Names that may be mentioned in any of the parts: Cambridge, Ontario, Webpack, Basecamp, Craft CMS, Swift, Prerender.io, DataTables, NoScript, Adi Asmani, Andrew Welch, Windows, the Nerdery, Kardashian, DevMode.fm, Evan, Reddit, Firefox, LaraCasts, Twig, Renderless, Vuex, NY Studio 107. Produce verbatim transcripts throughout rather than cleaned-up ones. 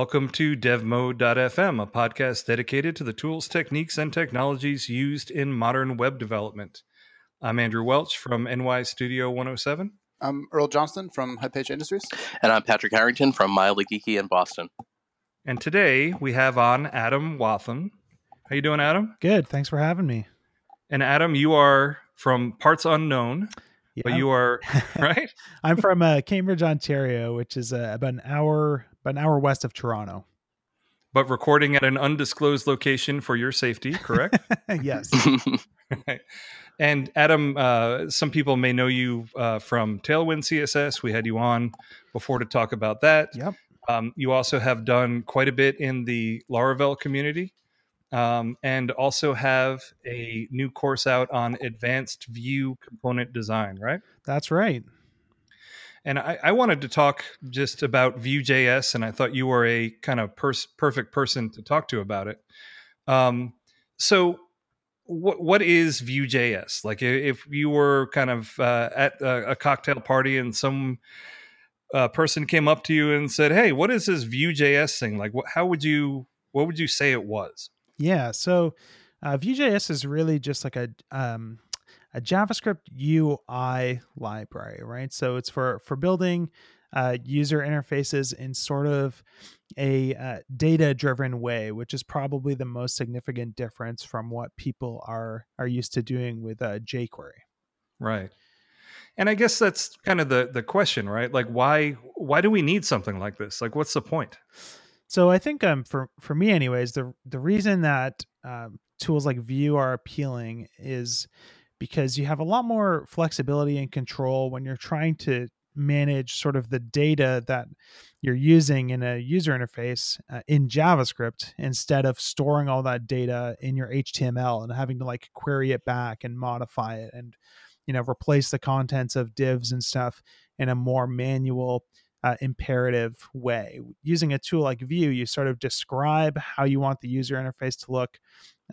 Welcome to DevMode dot f m, a podcast dedicated to the tools, techniques, and technologies used in modern web development. I'm Andrew Welch from N Y Studio one oh seven. I'm Earl Johnston from High Page Industries. And I'm Patrick Harrington from Mildly Geeky in Boston. And today we have on Adam Wathan. How you doing, Adam? Good. Thanks for having me. And Adam, you are from Parts Unknown. Yeah. But you are, right? I'm from uh, Cambridge, Ontario, which is uh, about an hour about an hour west of Toronto. But recording at an undisclosed location for your safety, correct? Yes. Right. And Adam, uh, some people may know you uh, from Tailwind C S S. We had you on before to talk about that. Yep. Um, you also have done quite a bit in the Laravel community. Um, and also have a new course out on advanced Vue component design, right? That's right. And I, I wanted to talk just about Vue.js, and I thought you were a kind of pers- perfect person to talk to about it. Um, so wh- what is Vue.js? Like if you were kind of uh, at a, a cocktail party and some uh, person came up to you and said, hey, what is this Vue.js thing? Like wh- how would you, what would you say it was? Yeah, so uh, Vue.js is really just like a um, a JavaScript U I library, right? So it's for for building uh, user interfaces in sort of a uh, data-driven way, which is probably the most significant difference from what people are are used to doing with uh, jQuery. Right, and I guess that's kind of the the question, right? Like, why why do we need something like this? Like, what's the point? So I think um, for, for me anyways, the the reason that um, tools like Vue are appealing is because you have a lot more flexibility and control when you're trying to manage sort of the data that you're using in a user interface uh, in JavaScript instead of storing all that data in your H T M L and having to like query it back and modify it and, you know, replace the contents of divs and stuff in a more manual Uh, imperative way. Using a tool like Vue, you sort of describe how you want the user interface to look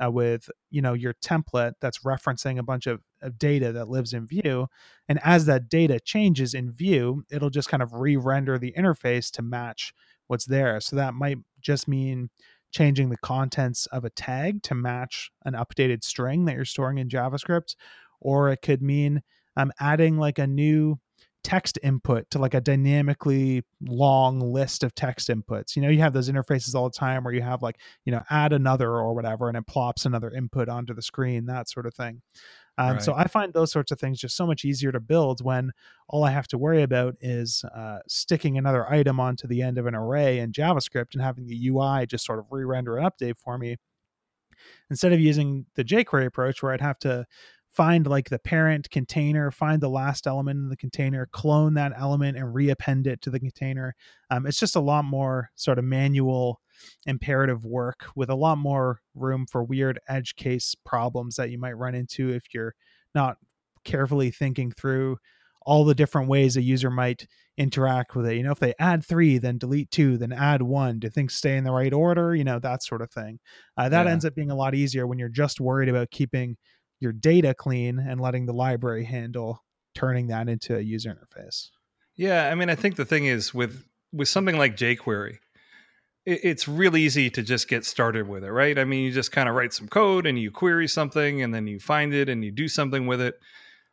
uh, with, you know, your template that's referencing a bunch of, of data that lives in Vue. And as that data changes in Vue, it'll just kind of re-render the interface to match what's there. So that might just mean changing the contents of a tag to match an updated string that you're storing in JavaScript, or it could mean um, adding like a new text input to like a dynamically long list of text inputs. You know, you have those interfaces all the time where you have like, you know, add another or whatever, and it plops another input onto the screen, that sort of thing. Um, right. So I find those sorts of things just so much easier to build when all I have to worry about is uh, sticking another item onto the end of an array in JavaScript and having the U I just sort of re-render an update for me, instead of using the jQuery approach where I'd have to find like the parent container, find the last element in the container, clone that element and reappend it to the container. Um, it's just a lot more sort of manual imperative work with a lot more room for weird edge case problems that you might run into if you're not carefully thinking through all the different ways a user might interact with it. You know, if they add three, then delete two, then add one, do things stay in the right order? You know, that sort of thing. Uh, that yeah. ends up being a lot easier when you're just worried about keeping your data clean and letting the library handle turning that into a user interface. Yeah. I mean, I think the thing is with, with something like jQuery, it, it's real easy to just get started with it, right? I mean, you just kind of write some code and you query something and then you find it and you do something with it.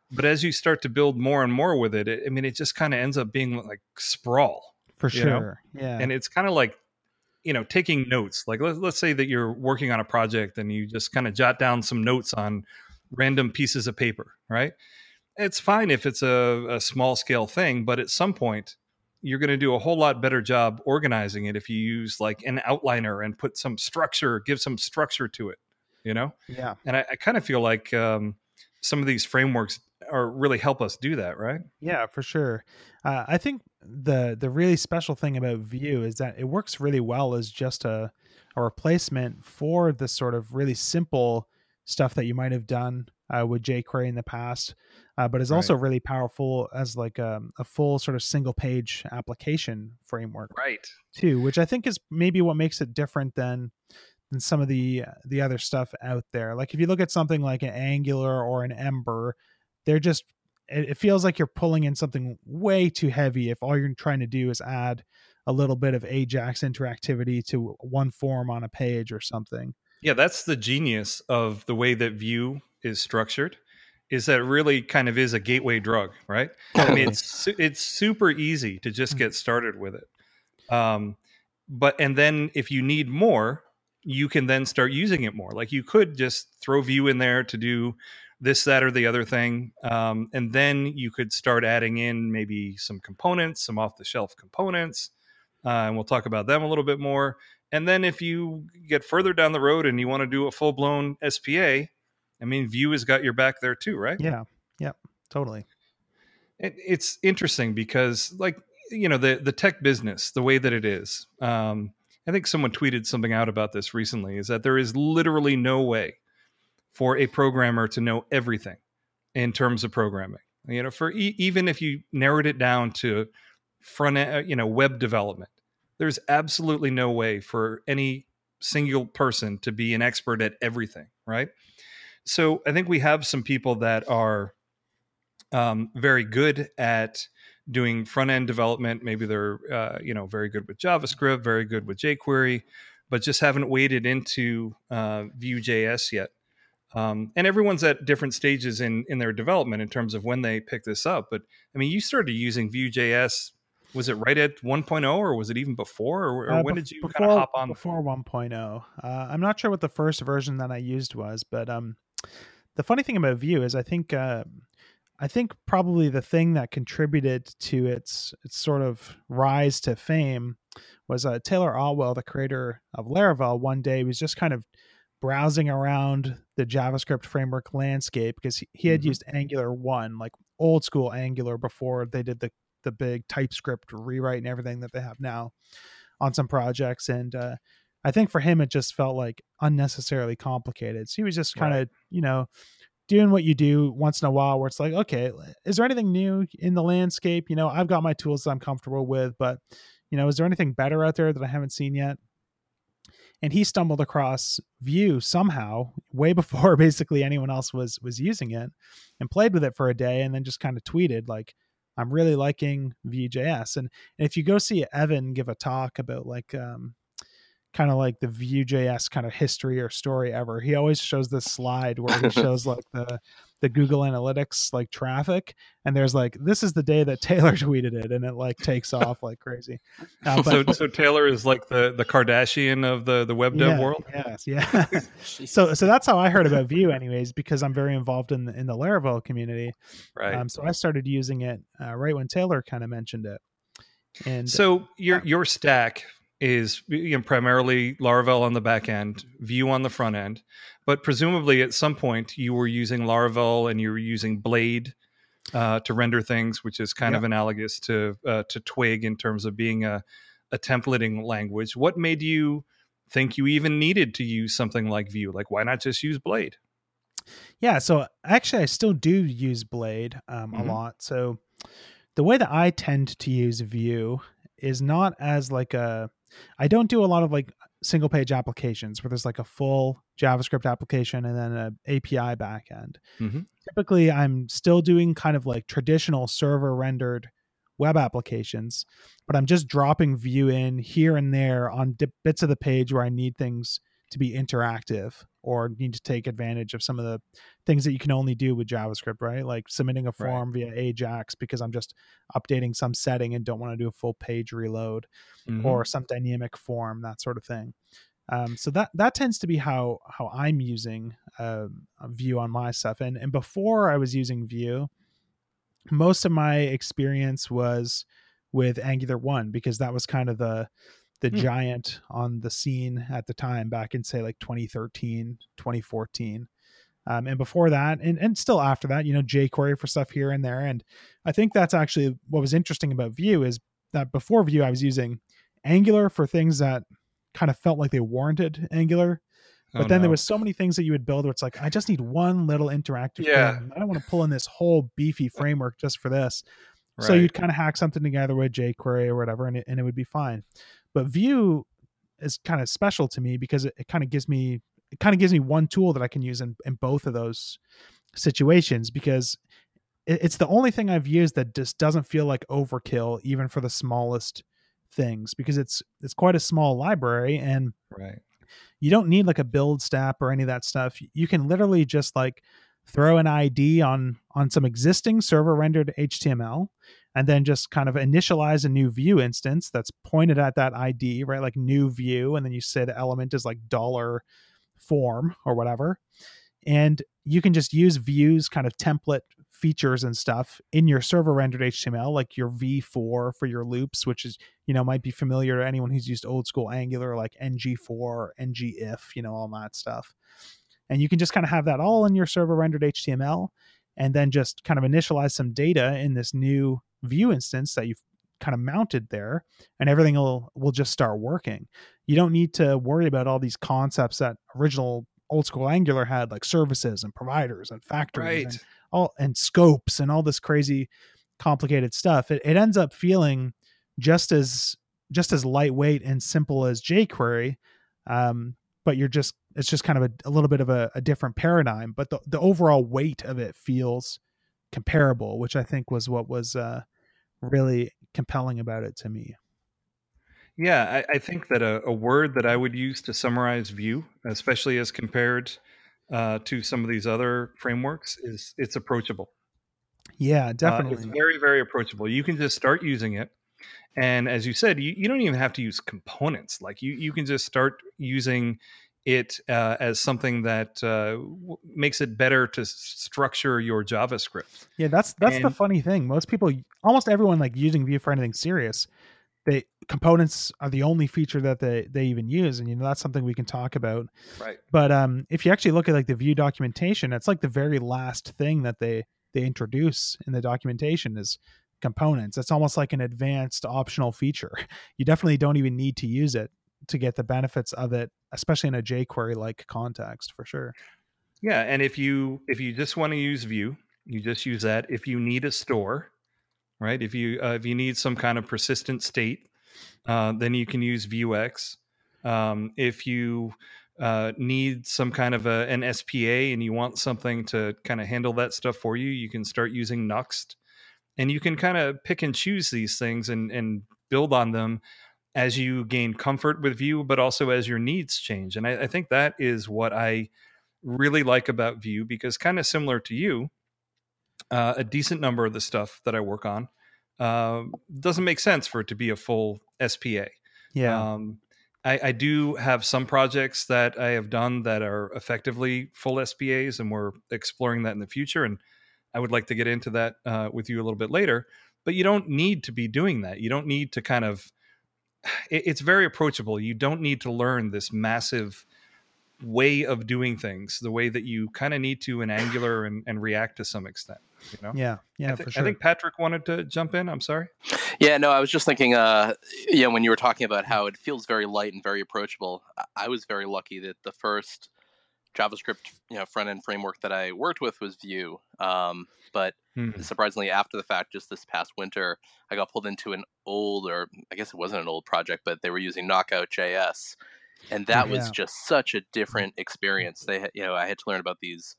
But as you start to build more and more with it, it I mean, it just kind of ends up being like sprawl. For sure. You know? Yeah. And it's kind of like, you know, taking notes. Like let's, let's say that you're working on a project and you just kind of jot down some notes on random pieces of paper, right? It's fine if it's a, a small scale thing, but at some point you're going to do a whole lot better job organizing it if you use like an outliner and put some structure, give some structure to it, you know? Yeah. And I, I kind of feel like um, some of these frameworks are really help us do that, right? Yeah, for sure. Uh, I think the the really special thing about Vue is that it works really well as just a, a replacement for the sort of really simple stuff that you might have done uh, with jQuery in the past, uh, but is also right. really powerful as like a, a full sort of single page application framework, right? Too, which I think is maybe what makes it different than than some of the the other stuff out there. Like if you look at something like an Angular or an Ember, they're just it, it feels like you're pulling in something way too heavy if all you're trying to do is add a little bit of Ajax interactivity to one form on a page or something. Yeah, that's the genius of the way that Vue is structured, is that it really kind of is a gateway drug, right? I mean, it's it's super easy to just get started with it. Um, but and then if you need more, you can then start using it more. Like you could just throw Vue in there to do this, that, or the other thing. Um, and then you could start adding in maybe some components, some off-the-shelf components. Uh, and we'll talk about them a little bit more. And then if you get further down the road and you want to do a full-blown S P A, I mean, Vue has got your back there too, right? Yeah, yeah, totally. It, it's interesting because, like, you know, the, the tech business, the way that it is, um, I think someone tweeted something out about this recently, is that there is literally no way for a programmer to know everything in terms of programming. You know, for e- even if you narrowed it down to front end, you know, web development, there's absolutely no way for any single person to be an expert at everything, right? So I think we have some people that are um, very good at doing front end development. Maybe they're, uh, you know, very good with JavaScript, very good with jQuery, but just haven't waded into uh, Vue.js yet. Um, and everyone's at different stages in, in their development in terms of when they pick this up. But I mean, you started using Vue.js, was it right at one point oh or was it even before? Or, or uh, when did you before, kind of hop on? Before one point oh. Uh, I'm not sure what the first version that I used was, but um, the funny thing about Vue is I think uh, I think probably the thing that contributed to its its sort of rise to fame was uh, Taylor Otwell, the creator of Laravel. One day was just kind of browsing around the JavaScript framework landscape because he, he had mm-hmm. used Angular one, like old school Angular, before they did the, the big TypeScript rewrite and everything that they have now on some projects. And uh, I think for him, it just felt like unnecessarily complicated. So he was just kind of, right. you know, doing what you do once in a while where it's like, okay, is there anything new in the landscape? You know, I've got my tools that I'm comfortable with, but, you know, is there anything better out there that I haven't seen yet? And he stumbled across Vue somehow way before basically anyone else was was using it, and played with it for a day and then just kind of tweeted like, I'm really liking Vue.js. And, and if you go see Evan give a talk about like um, kind of like the Vue.js kind of history or story ever, he always shows this slide where he shows like the the Google Analytics like traffic, and there's like, this is the day that Taylor tweeted it, and it like takes off like crazy. Uh, but, so, so Taylor is like the the Kardashian of the the web dev yeah, world. Yes, yeah. so so that's how I heard about Vue, anyways, because I'm very involved in the, in the Laravel community. Right. Um, so I started using it uh, right when Taylor kind of mentioned it. And so your um, your stack is, you know, primarily Laravel on the back end, Vue on the front end. But presumably at some point you were using Laravel and you were using Blade uh, to render things, which is kind yeah. of analogous to uh, to Twig in terms of being a, a templating language. What made you think you even needed to use something like Vue? Like, why not just use Blade? Yeah, so actually I still do use Blade um, mm-hmm. a lot. So the way that I tend to use Vue is not as like a, I don't do a lot of like single page applications where there's like a full JavaScript application and then an A P I backend. Mm-hmm. Typically, I'm still doing kind of like traditional server rendered web applications, but I'm just dropping Vue in here and there on dip- bits of the page where I need things to be interactive or need to take advantage of some of the things that you can only do with JavaScript, right? Like submitting a form right. via Ajax because I'm just updating some setting and don't want to do a full page reload mm-hmm. or some dynamic form, that sort of thing. Um, so that, that tends to be how, how I'm using uh, Vue on my stuff. And, and before I was using Vue, most of my experience was with Angular one, because that was kind of the, the hmm. giant on the scene at the time, back in say like twenty thirteen, twenty fourteen. Um, and before that, and, and still after that, you know, jQuery for stuff here and there. And I think that's actually what was interesting about Vue, is that before Vue, I was using Angular for things that kind of felt like they warranted Angular. But oh, then no. there was so many things that you would build where it's like, I just need one little interactive yeah. thing. I don't want to pull in this whole beefy framework just for this. Right. So you'd kind of hack something together with jQuery or whatever, and it, and it would be fine. But Vue is kind of special to me because it, it kind of gives me it kind of gives me one tool that I can use in, in both of those situations, because it, it's the only thing I've used that just doesn't feel like overkill, even for the smallest things because it's it's quite a small library, and right. you don't need like a build step or any of that stuff. You can literally just like throw an I D on on some existing server rendered H T M L and then just kind of initialize a new Vue instance that's pointed at that I D, right? Like new Vue, and then you say the element is like dollar form or whatever. And you can just use Vue's kind of template features and stuff in your server rendered H T M L, like your V four for your loops, which is, you know, might be familiar to anyone who's used old school Angular, like N G four, N G if, you know, all that stuff. And you can just kind of have that all in your server rendered H T M L and then just kind of initialize some data in this new Vue instance that you've kind of mounted there, and everything will, will just start working. You don't need to worry about all these concepts that original old school Angular had, like services and providers and factories right. and all and scopes and all this crazy complicated stuff. It, it ends up feeling just as, just as lightweight and simple as jQuery. Um, but you're just, it's just kind of a, a little bit of a, a different paradigm, but the, the overall weight of it feels comparable, which I think was what was uh, really compelling about it to me. Yeah, I, I think that a, a word that I would use to summarize Vue, especially as compared uh, to some of these other frameworks, is it's approachable. Yeah, definitely. Uh, it's very, very approachable. You can just start using it. And as you said, you, you don't even have to use components. Like you, you can just start using it uh, as something that uh, w- makes it better to structure your JavaScript. Yeah, that's that's and, the funny thing. Most people, almost everyone like using Vue for anything serious, they components are the only feature that they, they even use. And, you know, that's something we can talk about. Right. But um, if you actually look at like the Vue documentation, it's like the very last thing that they, they introduce in the documentation is components. It's almost like an advanced optional feature. You definitely don't even need to use it to get the benefits of it, especially in a jQuery-like context, for sure. Yeah, and if you if you just want to use Vue, you just use that. If you need a store, right? If you uh, if you need some kind of persistent state, uh, then you can use Vuex. Um, if you uh, need some kind of a, an S P A and you want something to kind of handle that stuff for you, you can start using Nuxt. And you can kind of pick and choose these things and, and build on them as you gain comfort with Vue, but also as your needs change. And I, I think that is what I really like about Vue, because kind of similar to you, uh, a decent number of the stuff that I work on uh, doesn't make sense for it to be a full S P A. Yeah, um, I, I do have some projects that I have done that are effectively full S P As, and we're exploring that in the future. And I would like to get into that uh, with you a little bit later, but you don't need to be doing that. You don't need to kind of It's very approachable. You don't need to learn this massive way of doing things the way that you kind of need to in Angular and, and React to some extent. You know? Yeah, yeah, I th- for sure. I think Patrick wanted to jump in. I'm sorry. Yeah, no, I was just thinking, uh, you know, when you were talking about how it feels very light and very approachable, I was very lucky that the first JavaScript, you know, front-end framework that I worked with was Vue. Um, but mm-hmm. surprisingly, after the fact, just this past winter, I got pulled into an old, or I guess it wasn't an old project, but they were using Knockout dot J S. And that yeah. was just such a different experience. They, you know, I had to learn about these,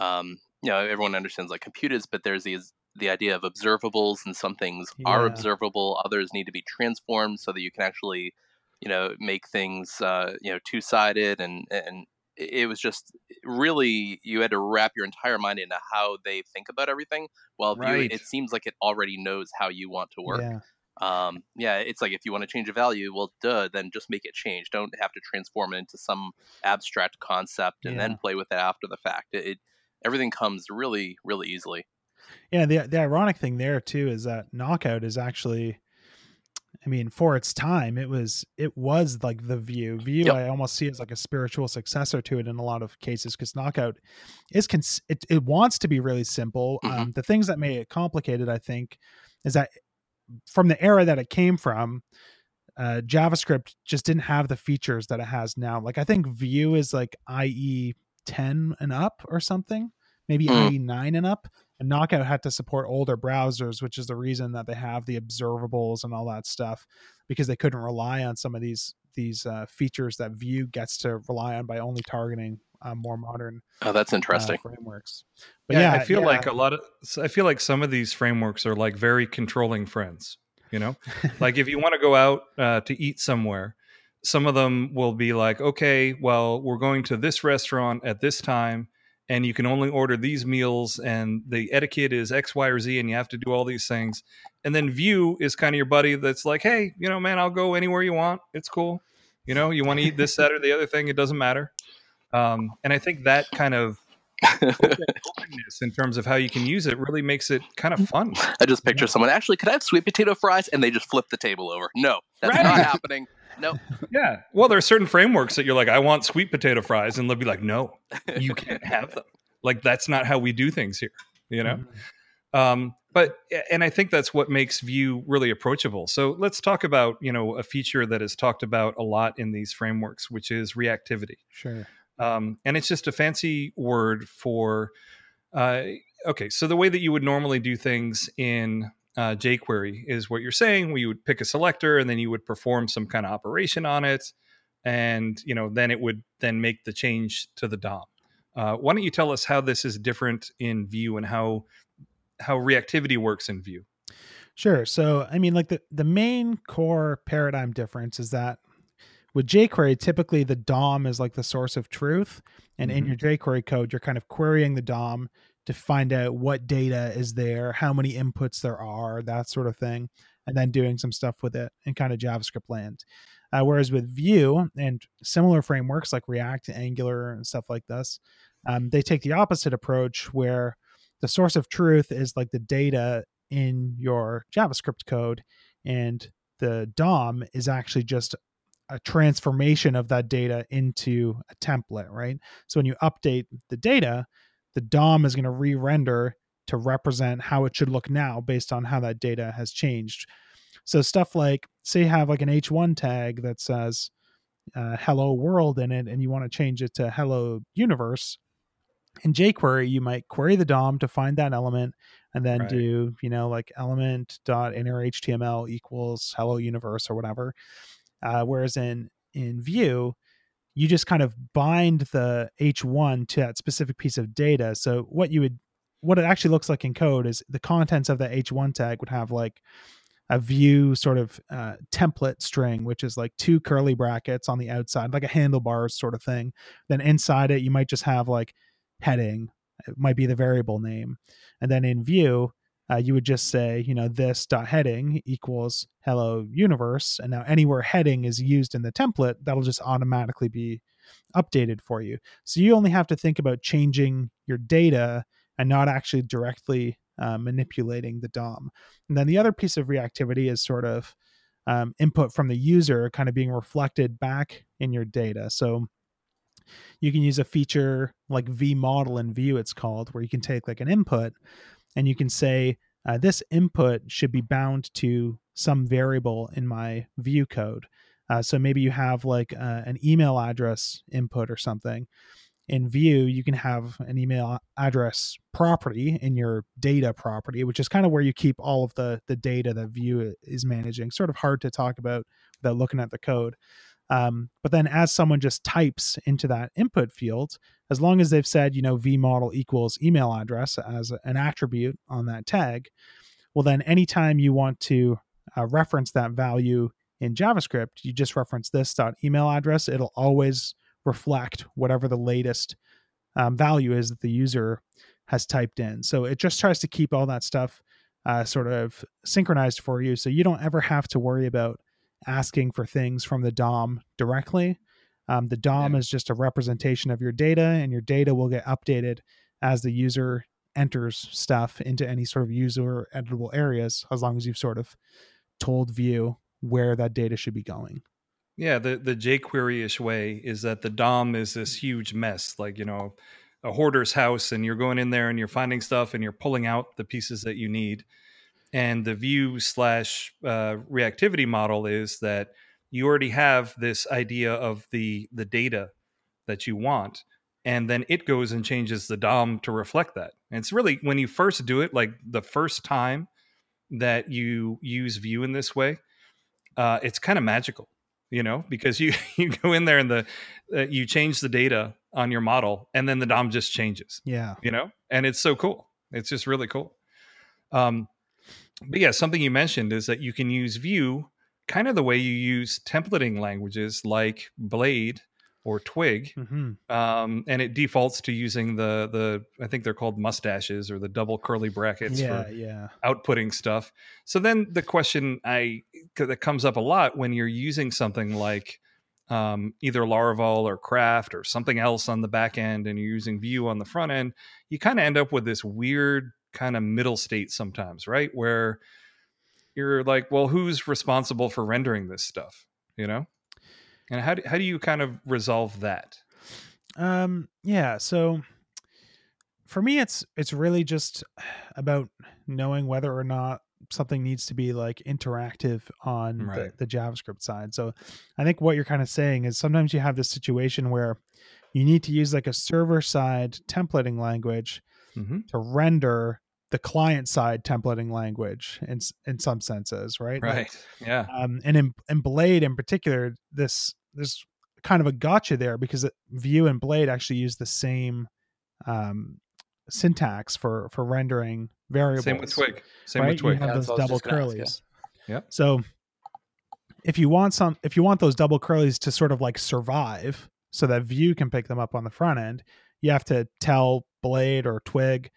um, you know, everyone understands like computers, but there's these the idea of observables, and some things yeah. are observable, others need to be transformed so that you can actually, you know, make things, uh, you know, two-sided and, and, it was just really, you had to wrap your entire mind into how they think about everything. Well, right. Vue, it seems like it already knows how you want to work. Yeah. Um, yeah, it's like if you want to change a value, well, duh, then just make it change. Don't have to transform it into some abstract concept and yeah. then play with it after the fact. It, it everything comes really, really easily. Yeah, the the ironic thing there too is that Knockout is actually, I mean, for its time, it was it was like the Vue. Vue, yep. I almost see as like a spiritual successor to it in a lot of cases, because Knockout is cons- it, it wants to be really simple. Mm-hmm. Um, the things that made it complicated, I think, is that from the era that it came from, uh, JavaScript just didn't have the features that it has now. Like I think Vue is like I E ten and up or something, maybe mm-hmm. I E nine and up. And Knockout had to support older browsers, which is the reason that they have the observables and all that stuff, because they couldn't rely on some of these these uh, features that Vue gets to rely on by only targeting uh, more modern. Oh, that's interesting. Uh, frameworks. But yeah, yeah I feel yeah. like a lot of I feel like some of these frameworks are like very controlling friends. you know? Like if you want to go out uh, to eat somewhere, some of them will be like, okay, well, we're going to this restaurant at this time, and you can only order these meals, and the etiquette is X, Y, or Z, and you have to do all these things. And then Vue is kind of your buddy that's like, hey, you know, man, I'll go anywhere you want. It's cool. You know, you want to eat this, that, or the other thing. It doesn't matter. Um, and I think that kind of openness in terms of how you can use it really makes it kind of fun. I just picture someone, actually, could I have sweet potato fries? And they just flip the table over. No, that's right? Not happening. No. Yeah. Well, there are certain frameworks that you're like, I want sweet potato fries. And they'll be like, no, you can't have them. Like, that's not how we do things here, you know? Mm-hmm. Um, but, and I think that's what makes Vue really approachable. So let's talk about, you know, a feature that is talked about a lot in these frameworks, which is reactivity. Sure. Um, and it's just a fancy word for, uh, okay, so the way that you would normally do things in Uh, jQuery is what you're saying, where you would pick a selector and then you would perform some kind of operation on it. And, you know, then it would then make the change to the D O M. Uh, why don't you tell us how this is different in Vue and how how reactivity works in Vue? Sure. So, I mean, like the, the main core paradigm difference is that with jQuery, typically the D O M is like the source of truth. And mm-hmm. in your jQuery code, you're kind of querying the D O M to find out what data is there, how many inputs there are, that sort of thing, and then doing some stuff with it in kind of JavaScript land. Uh, whereas with Vue and similar frameworks like React, Angular, and stuff like this, um, they take the opposite approach where the source of truth is like the data in your JavaScript code, and the D O M is actually just a transformation of that data into a template, right? So when you update the data, the D O M is going to re-render to represent how it should look now based on how that data has changed. So stuff like, say you have like an H one tag that says uh, hello world in it, and you want to change it to hello universe. In jQuery, you might query the D O M to find that element and then right. do, you know, like element.innerHTML equals hello universe or whatever. Uh, whereas in, in Vue, you just kind of bind the H one to that specific piece of data. So what you would, what it actually looks like in code is the contents of the H one tag would have like a Vue sort of uh, template string, which is like two curly brackets on the outside, like a handlebars sort of thing. Then inside it, you might just have like heading. It might be the variable name. And then in Vue, uh, you would just say, you know, this dot heading equals hello universe. And now anywhere heading is used in the template, that'll just automatically be updated for you. So you only have to think about changing your data and not actually directly uh, manipulating the D O M. And then the other piece of reactivity is sort of um, input from the user kind of being reflected back in your data. So you can use a feature like vModel in Vue, it's called, where you can take like an input and you can say, uh, this input should be bound to some variable in my Vue code. Uh, so maybe you have like uh, an email address input or something. In Vue, you can have an email address property in your data property, which is kind of where you keep all of the, the data that Vue is managing. Sort of hard to talk about without looking at the code. Um, but then as someone just types into that input field, as long as they've said, you know, vModel equals email address as an attribute on that tag, well, then anytime you want to uh, reference that value in JavaScript, you just reference this dot email address. It'll always reflect whatever the latest um, value is that the user has typed in. So it just tries to keep all that stuff uh, sort of synchronized for you. So you don't ever have to worry about asking for things from the D O M directly. Um, the D O M yeah. is just a representation of your data, and your data will get updated as the user enters stuff into any sort of user editable areas, as long as you've sort of told Vue where that data should be going. Yeah, the, the jQuery-ish way is that the D O M is this huge mess, like, you know, a hoarder's house, and you're going in there and you're finding stuff and you're pulling out the pieces that you need. And the Vue slash uh, reactivity model is that you already have this idea of the the data that you want, and then it goes and changes the D O M to reflect that. And it's really, when you first do it, like the first time that you use Vue in this way, uh, it's kind of magical, you know, because you, you go in there and the uh, you change the data on your model, and then the D O M just changes. Yeah, you know, and it's so cool. It's just really cool. Um, But yeah, something you mentioned is that you can use Vue kind of the way you use templating languages like Blade or Twig, mm-hmm. um, and it defaults to using the, the I think they're called mustaches or the double curly brackets yeah, for yeah. outputting stuff. So then the question I that comes up a lot when you're using something like um, either Laravel or Craft or something else on the back end and you're using Vue on the front end, you kind of end up with this weird kind of middle state sometimes, right? Where you're like, well, who's responsible for rendering this stuff, you know? And how do, how do you kind of resolve that? Um, yeah. So for me, it's, it's really just about knowing whether or not something needs to be like interactive on right. the, the JavaScript side. So I think what you're kind of saying is sometimes you have this situation where you need to use like a server side templating language mm-hmm. to render the client side templating language in in some senses, right? Right. Like, yeah. Um, and in, in Blade in particular, this there's kind of a gotcha there because it, Vue and Blade actually use the same um, syntax for, for rendering variables. Same with Twig. Same right? with Twig. You have yeah, those double curlies. Ask, yeah. Yep. So if you want some, if you want those double curlies to sort of like survive, so that Vue can pick them up on the front end, you have to tell Blade or Twig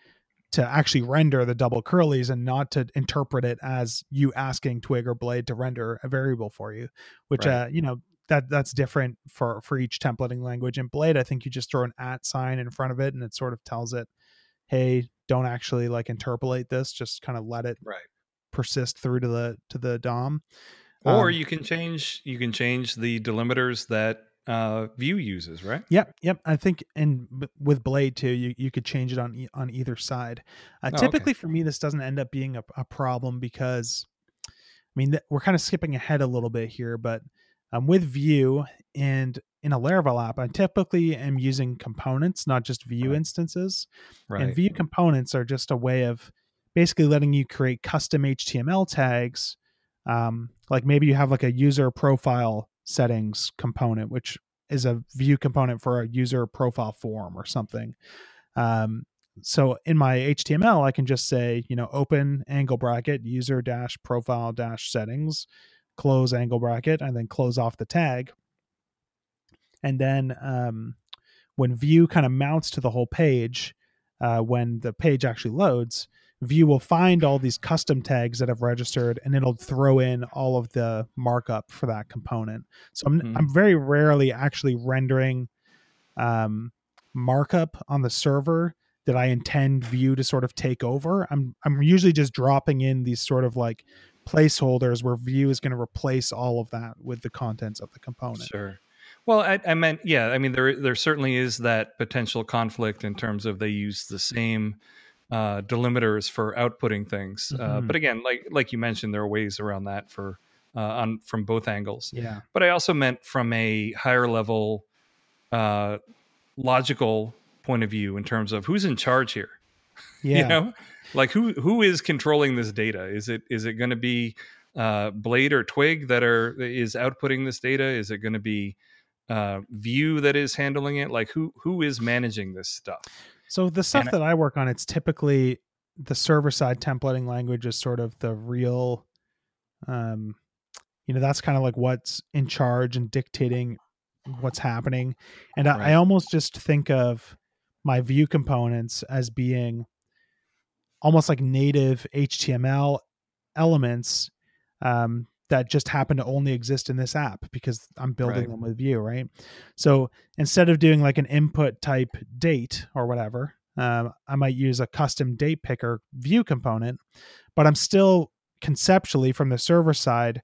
to actually render the double curlies and not to interpret it as you asking Twig or Blade to render a variable for you, which, right. uh, you know, that that's different for, for each templating language. In Blade, I think you just throw an at sign in front of it and it sort of tells it, hey, don't actually like interpolate this, just kind of let it right. persist through to the, to the D O M. Or um, you can change, you can change the delimiters that, uh Vue uses, right? Yep, yep. I think, and b- with Blade too, you, you could change it on e- on either side. Uh, oh, typically, okay. for me, this doesn't end up being a, a problem because, I mean, th- we're kind of skipping ahead a little bit here, but um, with Vue and in a Laravel app, I typically am using components, not just Vue right. instances. Right. And Vue components are just a way of basically letting you create custom H T M L tags. Um, like maybe you have like a user profile settings component, which is a Vue component for a user profile form or something. Um, so in my H T M L, I can just say, you know, open angle bracket, user dash profile dash settings, close angle bracket, and then close off the tag. And then um, when Vue kind of mounts to the whole page, uh, when the page actually loads, Vue will find all these custom tags that have registered and it'll throw in all of the markup for that component. So I'm, mm-hmm. I'm very rarely actually rendering um, markup on the server that I intend Vue to sort of take over. I'm, I'm usually just dropping in these sort of like placeholders where Vue is going to replace all of that with the contents of the component. Sure. Well, I, I meant, yeah, I mean, there, there certainly is that potential conflict in terms of they use the same Uh, delimiters for outputting things, mm-hmm. uh, but again, like like you mentioned, there are ways around that for uh, on from both angles. Yeah. But I also meant from a higher level, uh, logical point of view in terms of who's in charge here. Yeah. You know, like who who is controlling this data? Is it is it going to be uh, Blade or Twig that are is outputting this data? Is it going to be uh, Vue that is handling it? Like who who is managing this stuff? So the stuff and that I work on, it's typically the server-side templating language is sort of the real, um, you know, that's kind of like what's in charge and dictating what's happening. And right. I, I almost just think of my Vue components as being almost like native H T M L elements um, that just happen to only exist in this app because I'm building right. them with Vue, right? So instead of doing like an input type date or whatever, um, I might use a custom date picker Vue component, but I'm still conceptually from the server side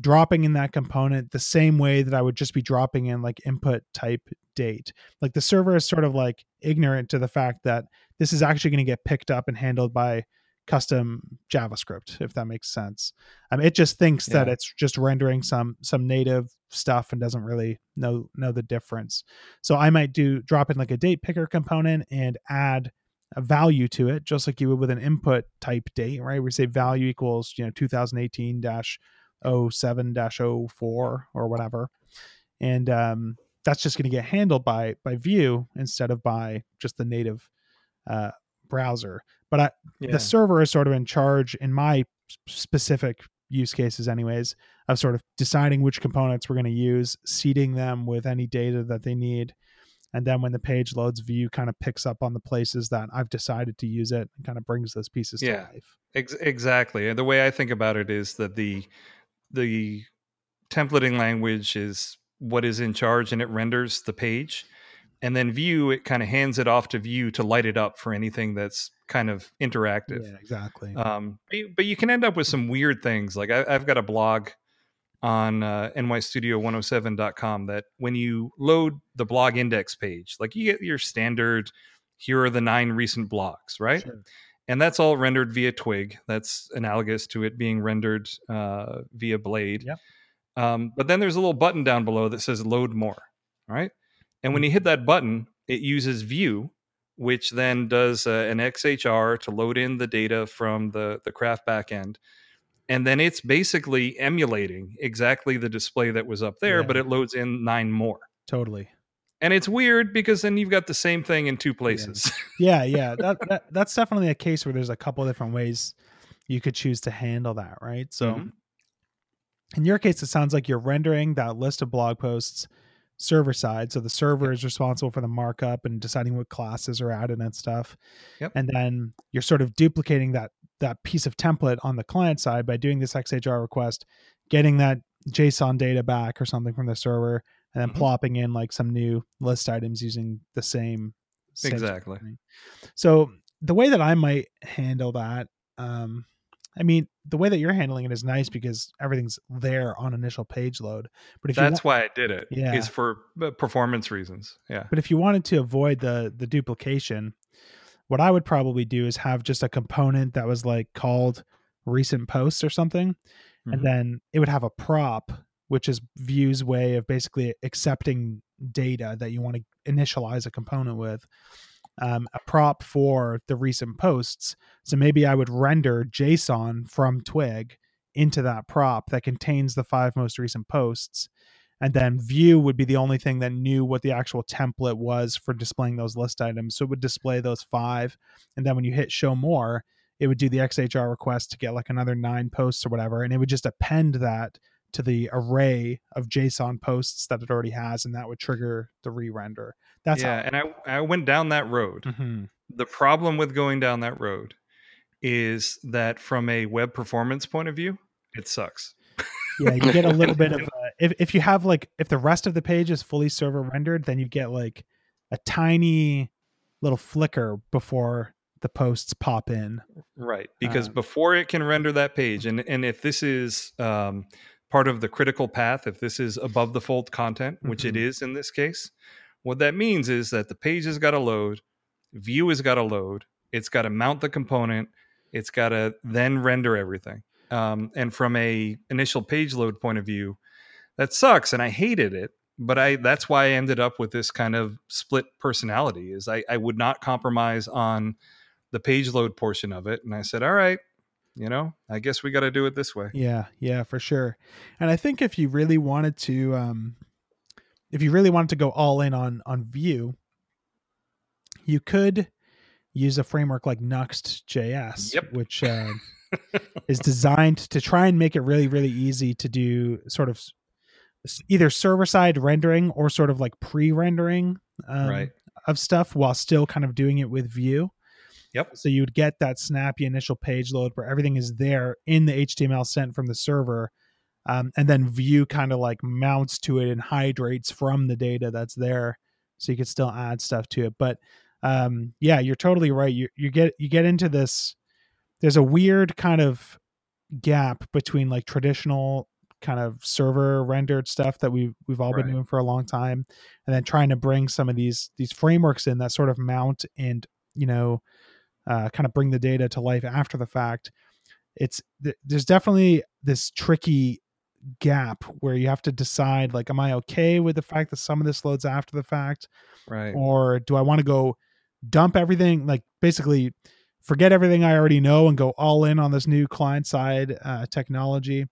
dropping in that component the same way that I would just be dropping in like input type date. Like the server is sort of like ignorant to the fact that this is actually going to get picked up and handled by custom JavaScript, if that makes sense. Um, it just thinks yeah. that it's just rendering some some native stuff and doesn't really know know the difference. So I might do drop in like a date picker component and add a value to it, just like you would with an input type date, right? We say value equals, you know, two thousand eighteen dash oh seven dash oh four or whatever, and um, that's just going to get handled by by Vue instead of by just the native uh, browser. But I, yeah. the server is sort of in charge in my specific use cases anyways, of sort of deciding which components we're going to use, seeding them with any data that they need. And then when the page loads, Vue kind of picks up on the places that I've decided to use it and kind of brings those pieces yeah, to life. Ex- exactly. And the way I think about it is that the the templating language is what is in charge, and it renders the page. And then Vue, it kind of hands it off to Vue to light it up for anything that's kind of interactive. Yeah, exactly. Um, but, you, but you can end up with some weird things. Like I, I've got a blog on uh, N Y Studio one oh seven dot com that when you load the blog index page, like you get your standard, here are the nine recent blogs, right? Sure. And that's all rendered via Twig. That's analogous to it being rendered uh, via Blade. Yep. Um, but then there's a little button down below that says load more, right? And when you hit that button, it uses Vue, which then does uh, an X H R to load in the data from the, the Craft backend. And then it's basically emulating exactly the display that was up there, yeah. but it loads in nine more. Totally. And it's weird because then you've got the same thing in two places. Yeah, yeah. yeah. That, that that's definitely a case where there's a couple of different ways you could choose to handle that, right? So mm-hmm. in your case, it sounds like you're rendering that list of blog posts server side. So the server yep. is responsible for the markup and deciding what classes are added and stuff. Yep. And then you're sort of duplicating that that piece of template on the client side by doing this X H R request, getting that JSON data back or something from the server, and then mm-hmm. plopping in like some new list items using the same. Exactly. Setting. So the way that I might handle that, um, I mean, the way that you're handling it is nice because everything's there on initial page load. But if that's you want, why I did it yeah. is for performance reasons. Yeah. But if you wanted to avoid the the duplication, what I would probably do is have just a component that was like called recent posts or something. Mm-hmm. And then it would have a prop, which is Vue's way of basically accepting data that you want to initialize a component with. Um, a prop for the recent posts. So maybe I would render JSON from Twig into that prop that contains the five most recent posts. And then Vue would be the only thing that knew what the actual template was for displaying those list items. So it would display those five. And then when you hit show more, it would do the X H R request to get like another nine posts or whatever. And it would just append that to the array of JSON posts that it already has, and that would trigger the re-render. That's yeah, how- and I, I went down that road. Mm-hmm. The problem with going down that road is that from a web performance point of view, it sucks. Yeah, you get a little bit of a, if if you have like, if the rest of the page is fully server rendered, then you get like a tiny little flicker before the posts pop in. Right, because um, before it can render that page, and, and if this is... Um, part of the critical path, if this is above the fold content, which mm-hmm. it is in this case, what that means is that the page has got to load, Vue has got to load, it's got to mount the component, it's got to then render everything. Um, and from a initial page load point of view, that sucks, and I hated it, but I that's why I ended up with this kind of split personality, is I, I would not compromise on the page load portion of it, and I said, all right, you know, I guess we got to do it this way. Yeah, yeah, for sure. And I think if you really wanted to, um, if you really wanted to go all in on on Vue, you could use a framework like Nuxt dot J S, yep. which uh, is designed to try and make it really, really easy to do sort of either server-side rendering or sort of like pre-rendering um, right. of stuff while still kind of doing it with Vue. Yep. So you'd get that snappy initial page load where everything is there in the H T M L sent from the server. Um, and then Vue kind of like mounts to it and hydrates from the data that's there. So you could still add stuff to it. But um, yeah, you're totally right. You you get you get into this. There's a weird kind of gap between like traditional kind of server rendered stuff that we've, we've all right. been doing for a long time. And then trying to bring some of these these frameworks in that sort of mount and, you know, Uh, kind of bring the data to life after the fact. It's th- there's definitely this tricky gap where you have to decide, like, am I okay with the fact that some of this loads after the fact? Right. Or do I want to go dump everything, like basically forget everything I already know and go all in on this new client side uh, technology?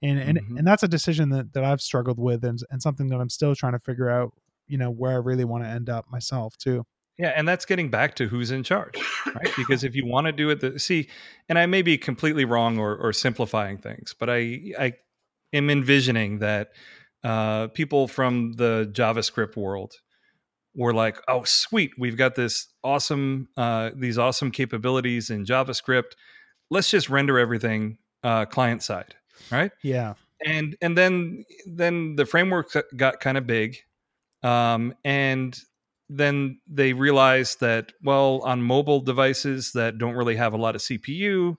And, mm-hmm. and and that's a decision that, that I've struggled with and, and something that I'm still trying to figure out, you know, where I really want to end up myself too. Yeah, and that's getting back to who's in charge, right? Because if you want to do it, the, see, and I may be completely wrong or, or simplifying things, but I I am envisioning that uh, people from the JavaScript world were like, "Oh, sweet, we've got this awesome, uh, these awesome capabilities in JavaScript. Let's just render everything uh, client side, right?" Yeah, and and then then the framework got kind of big, um, and then they realized that, well, on mobile devices that don't really have a lot of C P U,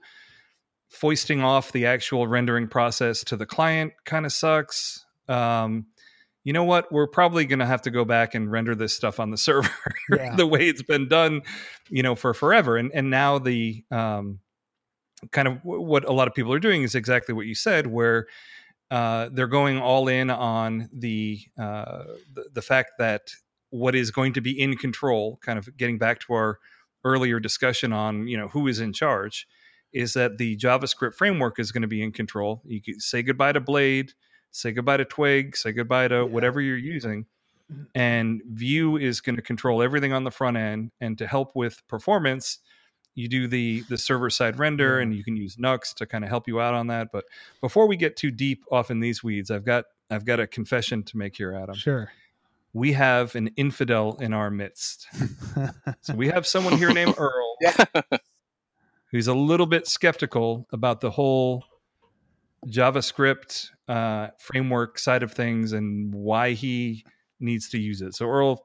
foisting off the actual rendering process to the client kind of sucks. Um, you know what? We're probably going to have to go back and render this stuff on the server yeah. the way it's been done, you know, for forever. And and now the um, kind of w- what a lot of people are doing is exactly what you said, where uh, they're going all in on the uh, the, the fact that what is going to be in control, kind of getting back to our earlier discussion on, you know, who is in charge, is that the JavaScript framework is going to be in control. You can say goodbye to Blade, say goodbye to Twig, say goodbye to yeah. whatever you're using. And Vue is going to control everything on the front end. And to help with performance, you do the, the server-side render, mm-hmm. and you can use Nuxt to kind of help you out on that. But before we get too deep off in these weeds, I've got, I've got a confession to make here, Adam. Sure. We have an infidel in our midst. So we have someone here named Earl yeah. who's a little bit skeptical about the whole JavaScript uh, framework side of things and why he needs to use it. So Earl,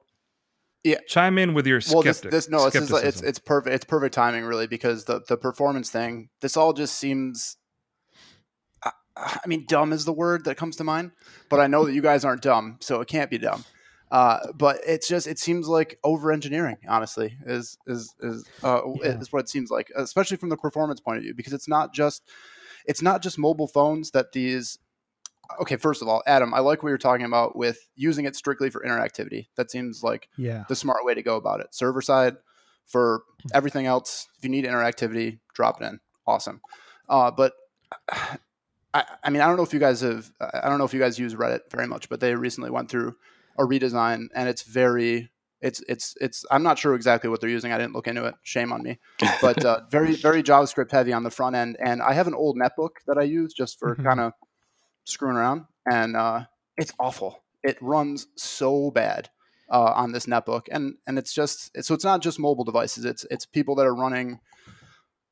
yeah, chime in with your well, skeptic. This, this, no, this is, it's it's perfect. It's perfect timing, really, because the, the performance thing, this all just seems... I, I mean, dumb is the word that comes to mind, but I know that you guys aren't dumb, so it can't be dumb. Uh, but it's just, it seems like over-engineering, honestly, is, is, is, uh, yeah. is what it seems like, especially from the performance point of view, because it's not just, it's not just mobile phones that these, okay, first of all, Adam, I like what you're talking about with using it strictly for interactivity. That seems like yeah. the smart way to go about it. Server side for everything else. If you need interactivity, drop it in. Awesome. Uh, but I, I mean, I don't know if you guys have, I don't know if you guys use Reddit very much, but they recently went through a redesign, and it's very, it's, it's, it's, I'm not sure exactly what they're using. I didn't look into it. Shame on me, but uh, very, very JavaScript heavy on the front end. And I have an old netbook that I use just for mm-hmm. kind of screwing around, and uh, it's awful. It runs so bad uh, on this netbook. And, and it's just, it's, so it's not just mobile devices. It's, it's people that are running,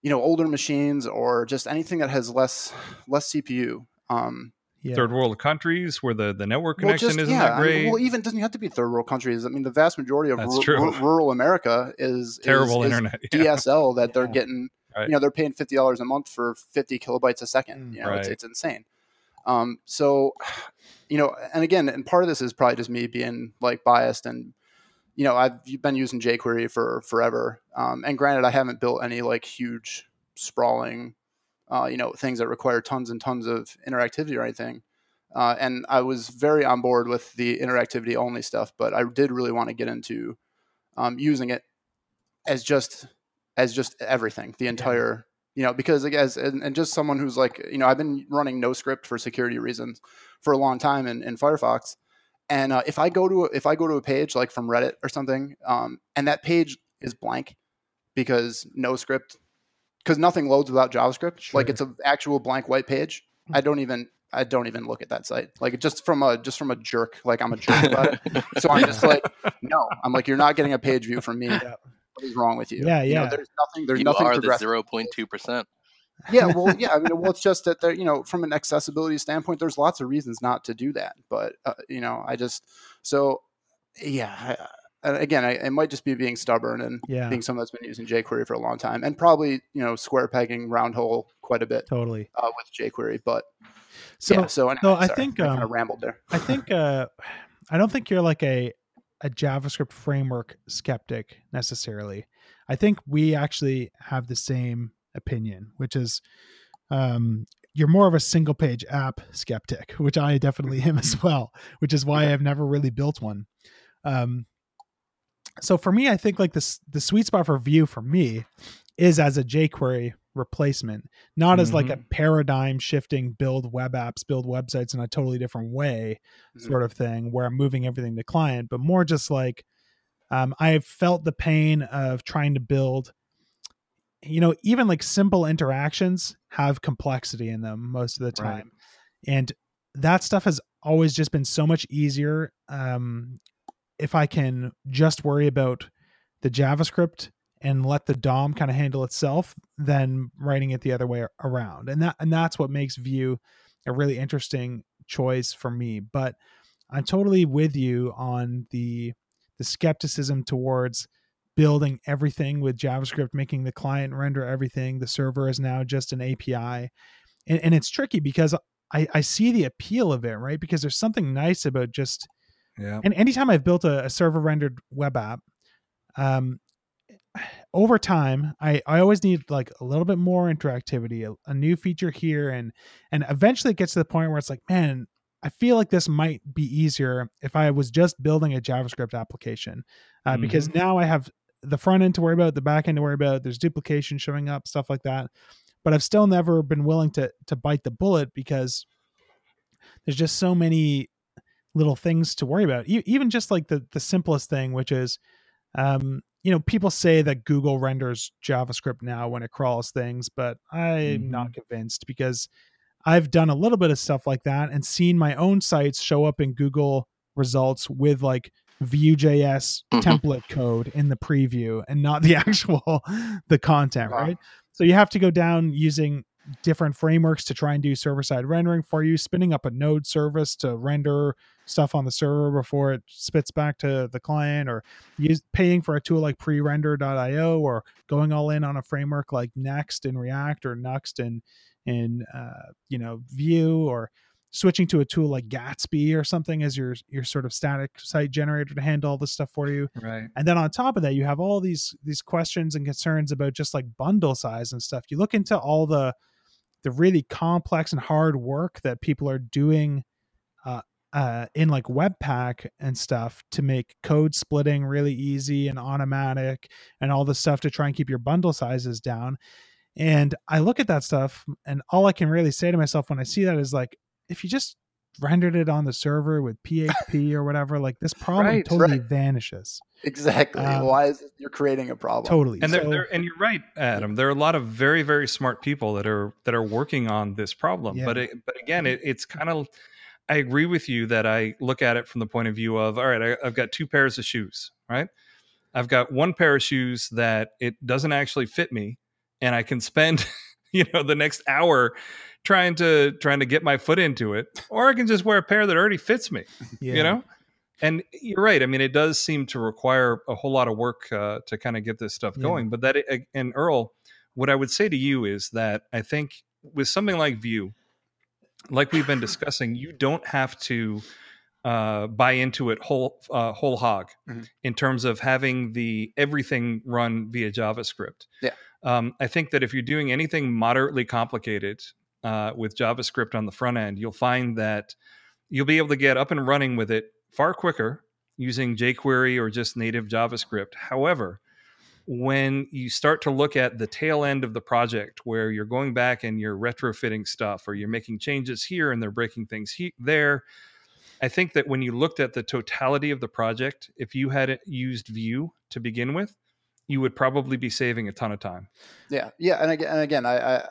you know, older machines or just anything that has less, less C P U. Um, Yeah. Third world countries where the, the network connection well, just, isn't yeah, that great. I mean, well, even doesn't have to be third world countries. I mean, the vast majority of r- r- rural America is terrible is, internet is yeah. D S L that yeah. they're getting. Right. You know, they're paying fifty dollars a month for fifty kilobytes a second. You know, right. it's, it's insane. Um, so, you know, and again, and part of this is probably just me being like biased, and you know, I've been using jQuery for forever. Um, and granted, I haven't built any like huge sprawling. Uh, you know, things that require tons and tons of interactivity or anything. Uh, and I was very on board with the interactivity only stuff, but I did really want to get into um, using it as just as just everything, the entire, you know, because as and, and just someone who's like, you know, I've been running NoScript for security reasons for a long time in, in Firefox. And uh, if I go to a, if I go to a page like from Reddit or something, um, and that page is blank because NoScript. Because nothing loads without JavaScript. Sure. Like it's an actual blank white page. I don't even I don't even look at that site. Like just from a just from a jerk. Like I'm a jerk about it. So I'm just like, no. I'm like, you're not getting a page view from me. Yeah. What is wrong with you? Yeah, yeah. You know, there's nothing. There's you nothing. You are the zero point two percent. Yeah, well, yeah. I mean, well, it's just that there. You know, from an accessibility standpoint, there's lots of reasons not to do that. But uh, you know, I just so yeah. I, And again, I, it might just be being stubborn and yeah. being someone that's been using jQuery for a long time, and probably you know square pegging round hole quite a bit. Totally uh, with jQuery, but so yeah, so, anyway, so I sorry, think I um, kind of rambled there. I think uh, I don't think you're like a a JavaScript framework skeptic necessarily. I think we actually have the same opinion, which is um, you're more of a single page app skeptic, which I definitely am as well. Which is why yeah. I've never really built one. Um, So for me, I think like this, the sweet spot for Vue for me is as a jQuery replacement, not as mm-hmm. like a paradigm shifting, build web apps, build websites in a totally different way mm-hmm. sort of thing where I'm moving everything to client, but more just like Um, I felt the pain of trying to build, you know, even like simple interactions have complexity in them most of the time. Right. And that stuff has always just been so much easier. Um, if I can just worry about the JavaScript and let the D O M kind of handle itself, than writing it the other way around. And that, and that's what makes Vue a really interesting choice for me. But I'm totally with you on the, the skepticism towards building everything with JavaScript, making the client render everything. The server is now just an A P I. And, and it's tricky because I, I see the appeal of it, right? Because there's something nice about just, yeah. And anytime I've built a, a server rendered web app, um, over time, I, I always need like a little bit more interactivity, a, a new feature here. And, and eventually it gets to the point where it's like, man, I feel like this might be easier if I was just building a JavaScript application, uh, mm-hmm. because now I have the front end to worry about, the back end to worry about, there's duplication showing up, stuff like that. But I've still never been willing to to bite the bullet because there's just so many little things to worry about. E- even just like the, the simplest thing, which is, um, you know, people say that Google renders JavaScript now when it crawls things, but I'm mm. not convinced because I've done a little bit of stuff like that and seen my own sites show up in Google results with like Vue.js mm-hmm. template code in the preview and not the actual, the content, wow. right? So you have to go down using different frameworks to try and do server-side rendering for you, spinning up a Node service to render stuff on the server before it spits back to the client, or use, paying for a tool like prerender dot io, or going all in on a framework like Next in React or Nuxt in in uh, you know, Vue, or switching to a tool like Gatsby or something as your your sort of static site generator to handle all this stuff for you. Right. And then on top of that, you have all these these questions and concerns about just like bundle size and stuff. You look into all the the really complex and hard work that people are doing uh, uh, in like Webpack and stuff to make code splitting really easy and automatic and all this stuff to try and keep your bundle sizes down. And I look at that stuff and all I can really say to myself when I see that is like, if you just rendered it on the server with P H P or whatever, like this problem right, totally right. vanishes. Exactly. Um, Why is it, you're creating a problem? Totally. And, there, so, there, and you're right, Adam. There are a lot of very, very smart people that are that are working on this problem. Yeah. But it, but again, it, it's kind of, I agree with you that I look at it from the point of view of, all right, I, I've got two pairs of shoes, right? I've got one pair of shoes that it doesn't actually fit me. And I can spend, you know, the next hour trying to trying to get my foot into it, or I can just wear a pair that already fits me, yeah. you know. And you're right. I mean, it does seem to require a whole lot of work uh, to kind of get this stuff going. Yeah. But that, it, and Earl, what I would say to you is that I think with something like Vue, like we've been discussing, you don't have to uh, buy into it whole uh, whole hog mm-hmm. in terms of having the everything run via JavaScript. Yeah. Um, I think that if you're doing anything moderately complicated uh, with JavaScript on the front end, you'll find that you'll be able to get up and running with it far quicker using jQuery or just native JavaScript. However, when you start to look at the tail end of the project where you're going back and you're retrofitting stuff or you're making changes here and they're breaking things he- there, I think that when you looked at the totality of the project, if you had used Vue to begin with, you would probably be saving a ton of time. Yeah. Yeah. And again, and again I, I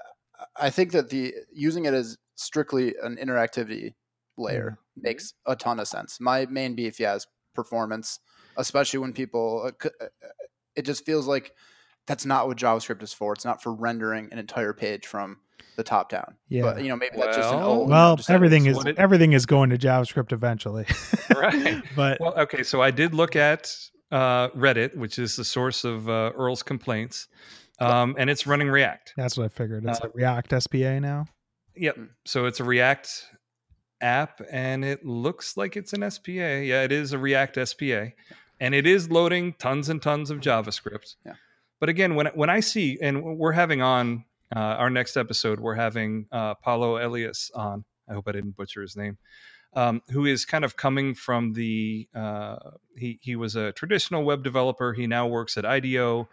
I think that the using it as strictly an interactivity layer mm-hmm. makes a ton of sense. My main beef, yeah, is performance, especially when people, it just feels like that's not what JavaScript is for. It's not for rendering an entire page from the top down. Yeah. But, you know, maybe well, that's just an old... Well, everything is it, everything is going to JavaScript eventually. Right. But well, okay. So I did look at... Uh, Reddit, which is the source of uh, Earl's complaints, um, and it's running React. That's what I figured. It's uh, like React S B A now. Yep. So it's a React app, and it looks like it's an S P A. Yeah, it is a React S P A, and it is loading tons and tons of JavaScript. Yeah. But again, when when I see, and we're having on uh, our next episode, we're having uh, Paulo Elias on. I hope I didn't butcher his name. Um, who is kind of coming from the, uh, he he was a traditional web developer. He now works at I D E O,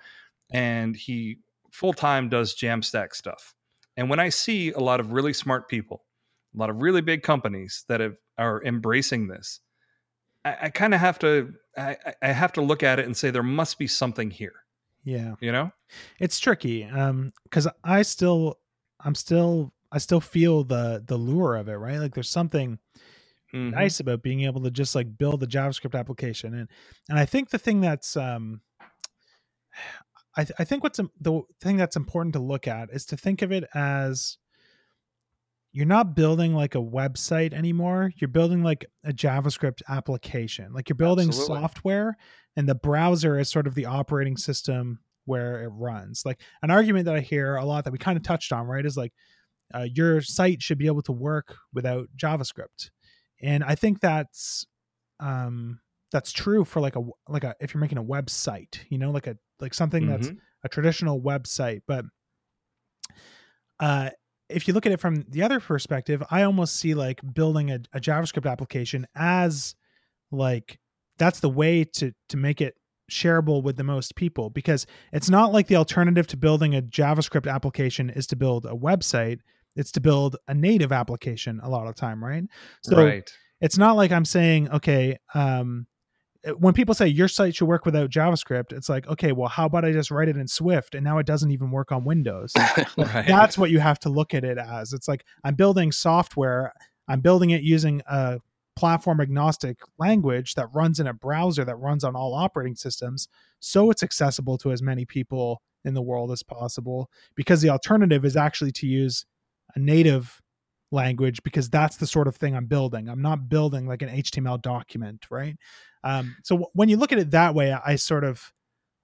and he full-time does Jamstack stuff. And when I see a lot of really smart people, a lot of really big companies that have, are embracing this, I, I kind of have to, I, I have to look at it and say, there must be something here. Yeah. You know, it's tricky. Um, cause I still, I'm still, I still feel the, the lure of it, right? Like there's something mm-hmm. nice about being able to just like build a JavaScript application. And, and I think the thing that's, um, I, th- I think what's um, the thing that's important to look at is to think of it as you're not building like a website anymore. You're building like a JavaScript application. Like you're building Absolutely. software, and the browser is sort of the operating system where it runs. Like an argument that I hear a lot that we kind of touched on, right, is like uh, your site should be able to work without JavaScript. And I think that's, um, that's true for like a, like a, if you're making a website, you know, like a, like something mm-hmm. that's a traditional website. But uh, if you look at it from the other perspective, I almost see like building a, a JavaScript application as like, that's the way to, to make it shareable with the most people, because it's not like the alternative to building a JavaScript application is to build a website. It's to build a native application a lot of the time. Right. So right. it's not like I'm saying, okay, um, when people say your site should work without JavaScript, it's like, okay, well, how about I just write it in Swift and now it doesn't even work on Windows? Right. That's what you have to look at it as. It's like, I'm building software. I'm building it using a platform agnostic language that runs in a browser that runs on all operating systems. So it's accessible to as many people in the world as possible, because the alternative is actually to use a native language, because that's the sort of thing I'm building. I'm not building like an H T M L document, right? Um, so w- when you look at it that way, I, I sort of,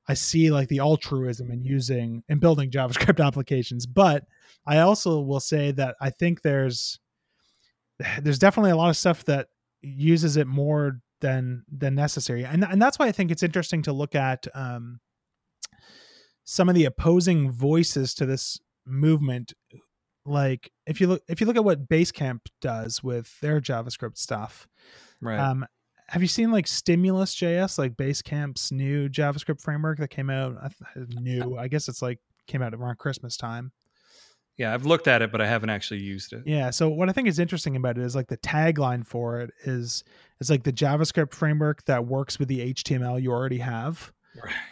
I see like the altruism in using and building JavaScript applications. But I also will say that I think there's, there's definitely a lot of stuff that uses it more than, than necessary. And, and that's why I think it's interesting to look at um, some of the opposing voices to this movement. Like if you look, if you look at what Basecamp does with their JavaScript stuff, right. Um, have you seen like Stimulus dot J S, like Basecamp's new JavaScript framework that came out new? I guess it's like came out around Christmas time. Yeah, I've looked at it, but I haven't actually used it. Yeah. So what I think is interesting about it is like the tagline for it is, it's like the JavaScript framework that works with the H T M L you already have.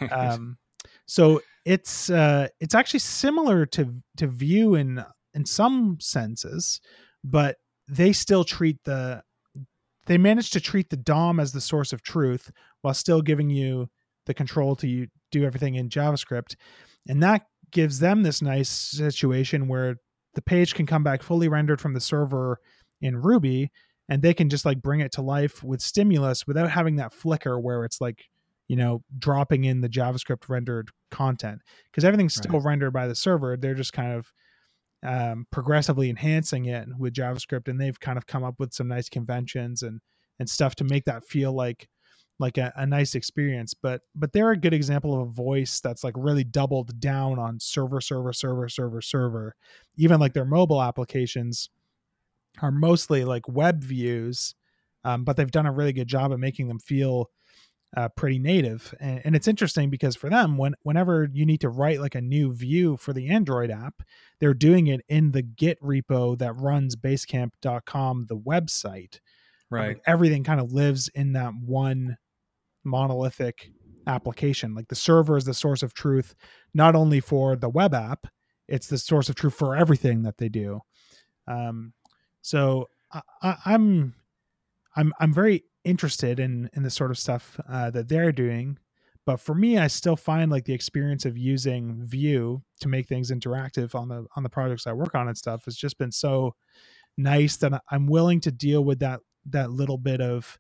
Right. Um, so it's uh, it's actually similar to to Vue in in some senses, but they still treat the they manage to treat the D O M as the source of truth while still giving you the control to you do everything in JavaScript. And that gives them this nice situation where the page can come back fully rendered from the server in Ruby, and they can just like bring it to life with Stimulus without having that flicker where it's like, you know, dropping in the JavaScript rendered content, because everything's still right. rendered by the server. They're just kind of Um, progressively enhancing it with JavaScript, and they've kind of come up with some nice conventions and and stuff to make that feel like like a, a nice experience. But but they're a good example of a voice that's like really doubled down on server, server, server, server, server. Even like their mobile applications are mostly like web views, um, but they've done a really good job of making them feel uh, pretty native. And, and it's interesting because for them, when, whenever you need to write like a new view for the Android app, they're doing it in the Git repo that runs basecamp dot com, the website, right? Like everything kind of lives in that one monolithic application. Like the server is the source of truth, not only for the web app, it's the source of truth for everything that they do. Um, so I, I, I'm, I'm, I'm very interested in in the sort of stuff uh, that they're doing. But for me, I still find like the experience of using Vue to make things interactive on the on the projects I work on and stuff has just been so nice that I'm willing to deal with that that little bit of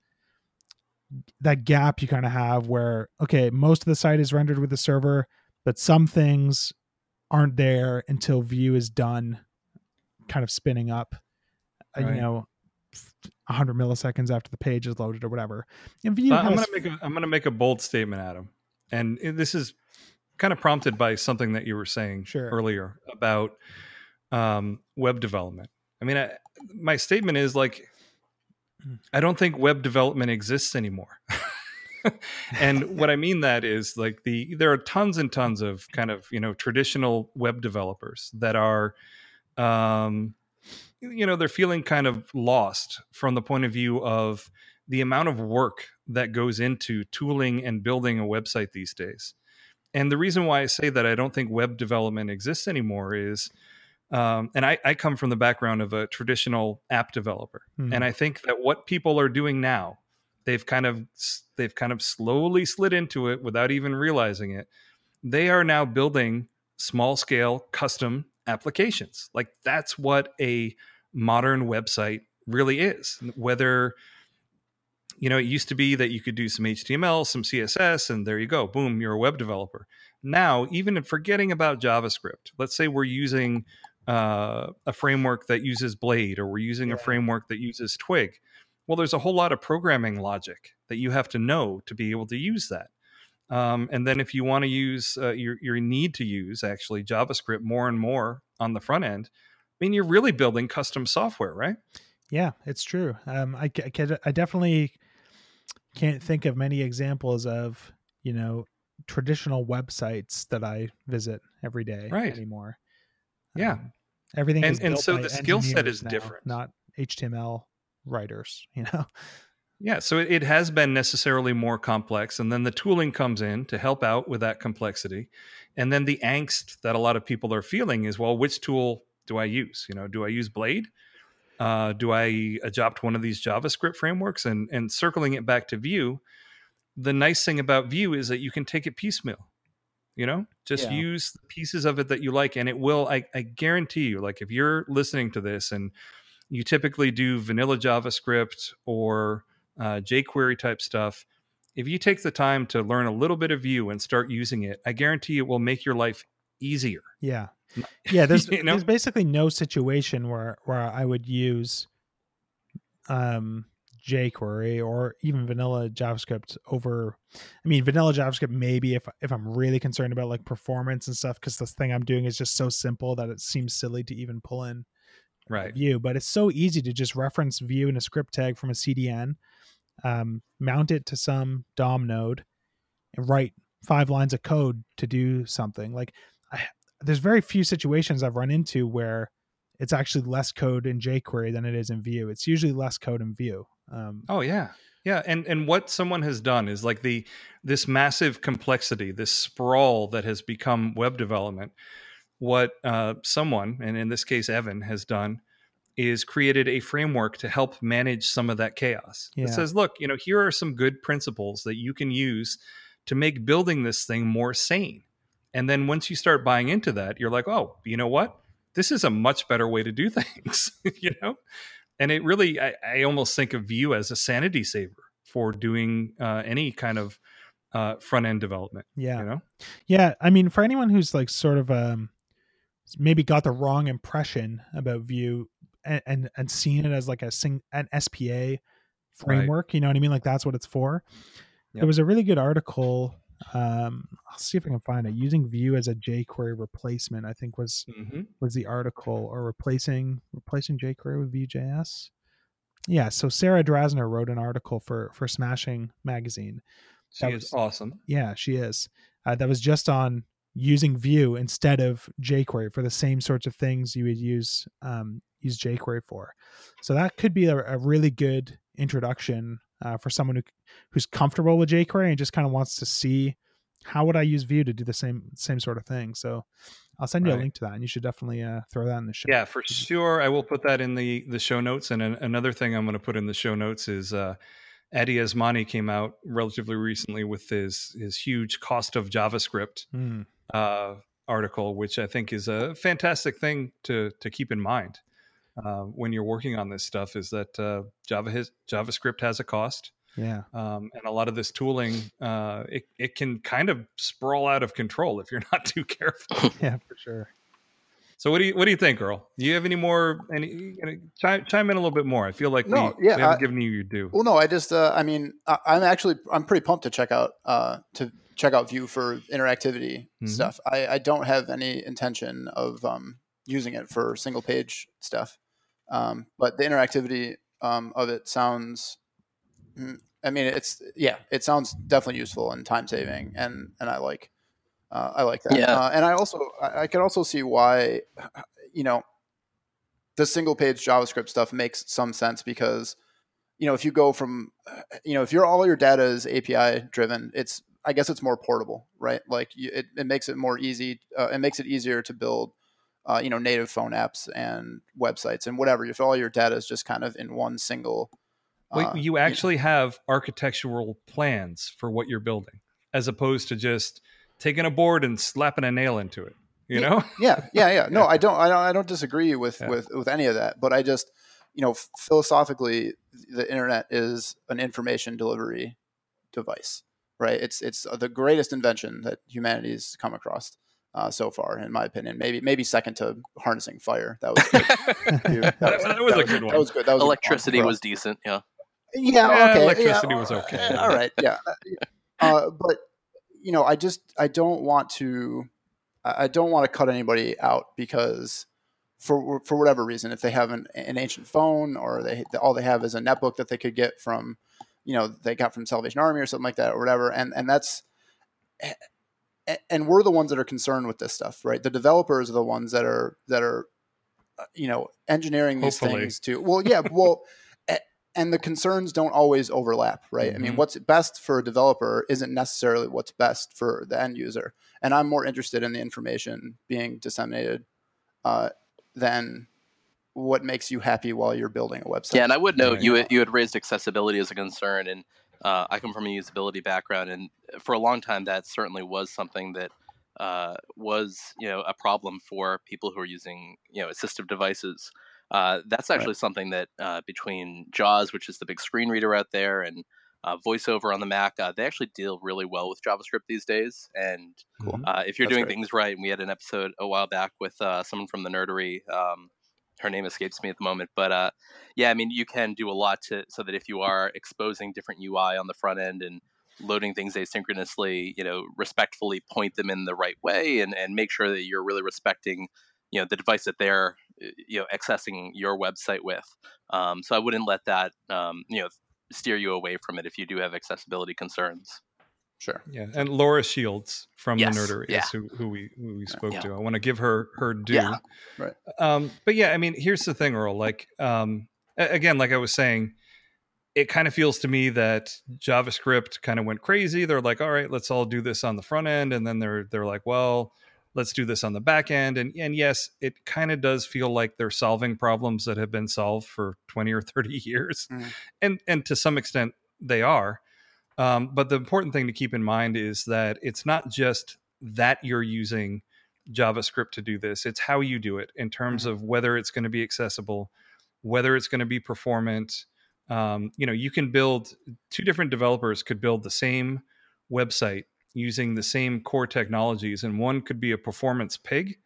that gap you kind of have where, okay, most of the site is rendered with the server, but some things aren't there until Vue is done kind of spinning up, right. you know, one hundred milliseconds after the page is loaded or whatever. I'm has... going to make a, I'm going to make a bold statement, Adam. And this is kind of prompted by something that you were saying sure. earlier about um, web development. I mean, I, my statement is like, I don't think web development exists anymore. And what I mean that is like the, there are tons and tons of kind of, you know, traditional web developers that are, um, you know, they're feeling kind of lost from the point of view of the amount of work that goes into tooling and building a website these days. And the reason why I say that I don't think web development exists anymore is, um, and I, I come from the background of a traditional app developer. Mm-hmm. And I think that what people are doing now, they've kind of they've kind of slowly slid into it without even realizing it. They are now building small scale custom applications. Like that's what a modern website really is. Whether, you know, it used to be that you could do some H T M L, some C S S, and there you go. Boom, you're a web developer. Now, even forgetting about JavaScript, let's say we're using uh, a framework that uses Blade, or we're using yeah. a framework that uses Twig. Well, there's a whole lot of programming logic that you have to know to be able to use that. Um, and then if you want to use, uh, you you need to use actually JavaScript more and more on the front end, I mean, you're really building custom software, right? Yeah, it's true. Um, I, I, I definitely can't think of many examples of, you know, traditional websites that I visit every day right. anymore. Yeah. Um, everything and, is and built so by the skill set is now, different. Not H T M L writers, you know? Yeah, so it has been necessarily more complex, and then the tooling comes in to help out with that complexity. And then the angst that a lot of people are feeling is, well, which tool do I use? You know, do I use Blade? Uh, do I adopt one of these JavaScript frameworks? And, and circling it back to Vue, the nice thing about Vue is that you can take it piecemeal, you know, just yeah. use the pieces of it that you like. And it will, I, I guarantee you, like if you're listening to this and you typically do vanilla JavaScript or Uh, jQuery type stuff. If you take the time to learn a little bit of Vue and start using it, I guarantee it will make your life easier. Yeah. Yeah. There's you know? there's basically no situation where, where I would use um, jQuery or even vanilla JavaScript over, I mean, vanilla JavaScript, maybe if, if I'm really concerned about like performance and stuff, because this thing I'm doing is just so simple that it seems silly to even pull in right. Vue, but it's so easy to just reference Vue in a script tag from a C D N. Um, mount it to some D O M node and write five lines of code to do something. Like I, there's very few situations I've run into where it's actually less code in jQuery than it is in Vue. It's usually less code in Vue. Um, oh yeah. Yeah. And, and what someone has done is like the, this massive complexity, this sprawl that has become web development. What uh, someone, and in this case, Evan has done is created a framework to help manage some of that chaos. Yeah. It says, look, you know, here are some good principles that you can use to make building this thing more sane. And then once you start buying into that, you're like, oh, you know what? This is a much better way to do things, you know? And it really, I, I almost think of Vue as a sanity saver for doing uh, any kind of uh, front-end development. Yeah. You know? Yeah. I mean, for anyone who's like sort of um, maybe got the wrong impression about Vue, And, and and seeing it as like a sing an S P A framework, right. You know what I mean? Like that's what it's for. Yep. There was a really good article. Um, I'll see if I can find it. Using Vue as a jQuery replacement, I think was mm-hmm. was the article, or replacing replacing jQuery with Vue.js. Yeah. So Sarah Drasner wrote an article for for Smashing magazine. She that is was, awesome. Yeah, she is. Uh, that was just on using Vue instead of jQuery for the same sorts of things you would use. Um, use jQuery for. So that could be a, a really good introduction uh, for someone who who's comfortable with jQuery and just kind of wants to see how would I use Vue to do the same same sort of thing. So I'll send you right. a link to that, and you should definitely uh, throw that in the show. Yeah, for sure. I will put that in the, the show notes. And an, another thing I'm going to put in the show notes is uh, Adi Asmani came out relatively recently with his, his huge cost of JavaScript mm. uh, article, which I think is a fantastic thing to to keep in mind. Uh, when you're working on this stuff is that uh, Java has, JavaScript has a cost. Yeah. Um, and a lot of this tooling, uh, it, it can kind of sprawl out of control if you're not too careful. Yeah, for sure. So what do you what do you think, Earl? Do you have any more? Any you know, chime, chime in a little bit more. I feel like no, we, yeah, we haven't I, given you your due. Well, no, I just uh, I mean I, I'm actually I'm pretty pumped to check out uh, to check out Vue for interactivity mm-hmm. stuff. I, I don't have any intention of um, using it for single page stuff. Um, but the interactivity um, of it sounds, I mean, it's, yeah, it sounds definitely useful and time saving. And, and I like, uh, I like that. Yeah. Uh, and I also, I, I can also see why, you know, the single page JavaScript stuff makes some sense because, you know, if you go from, you know, if your all your data is A P I driven, it's, I guess it's more portable, right? Like you, it, it makes it more easy. Uh, it makes it easier to build, uh, you know, native phone apps and websites and whatever. If all your data is just kind of in one single. Uh, Wait, you actually you know. have architectural plans for what you're building, as opposed to just taking a board and slapping a nail into it. You yeah, know? yeah, yeah, yeah. No, I don't, I don't, I don't disagree with, yeah. with, with any of that, but I just, you know, philosophically, the internet is an information delivery device. Right, it's it's the greatest invention that humanity's come across uh, so far, in my opinion. Maybe maybe second to harnessing fire. That was good. that, that was, that was that a good was, one. That was good. That was electricity good was decent. Yeah. Yeah. yeah okay. Electricity yeah, was okay. All right. Yeah. Uh, but you know, I just I don't want to I don't want to cut anybody out because for for whatever reason, if they have an, an ancient phone or they all they have is a netbook that they could get from. You know, they got from Salvation Army or something like that or whatever. And and that's, and we're the ones that are concerned with this stuff, right? The developers are the ones that are, that are, you know, engineering these Hopefully. things to, well, yeah, well, and the concerns don't always overlap, right? Mm-hmm. I mean, what's best for a developer isn't necessarily what's best for the end user. And I'm more interested in the information being disseminated uh, than what makes you happy while you're building a website. Yeah, and I would note you you had raised accessibility as a concern, and uh, I come from a usability background, and for a long time that certainly was something that uh, was you know a problem for people who are using you know assistive devices. Uh, that's actually right. something that uh, between JAWS, which is the big screen reader out there, and uh, VoiceOver on the Mac, uh, they actually deal really well with JavaScript these days. And cool. uh, if you're that's doing great. things right, and we had an episode a while back with uh, someone from the Nerdery. Um, Her name escapes me at the moment, but uh, yeah, I mean, you can do a lot to so that if you are exposing different U I on the front end and loading things asynchronously, you know, respectfully point them in the right way and, and make sure that you're really respecting, you know, the device that they're, you know, accessing your website with. Um, so I wouldn't let that, um, you know, steer you away from it if you do have accessibility concerns. Sure. Yeah. And Laura Shields from yes. the Nerdery yeah. is who, who we who we spoke yeah. to. I want to give her her due. Yeah. Right. Um, but yeah, I mean, here's the thing, Earl. Like, um, again, like I was saying, it kind of feels to me that JavaScript kind of went crazy. They're like, all right, let's all do this on the front end. And then they're they're like, well, let's do this on the back end. And and yes, it kind of does feel like they're solving problems that have been solved for twenty or thirty years. Mm. And and to some extent, they are. Um, but the important thing to keep in mind is that it's not just that you're using JavaScript to do this. It's how you do it in terms mm-hmm. of whether it's going to be accessible, whether it's going to be performant. Um, you know, you can build two different developers could build the same website using the same core technologies. And one could be a performance pig.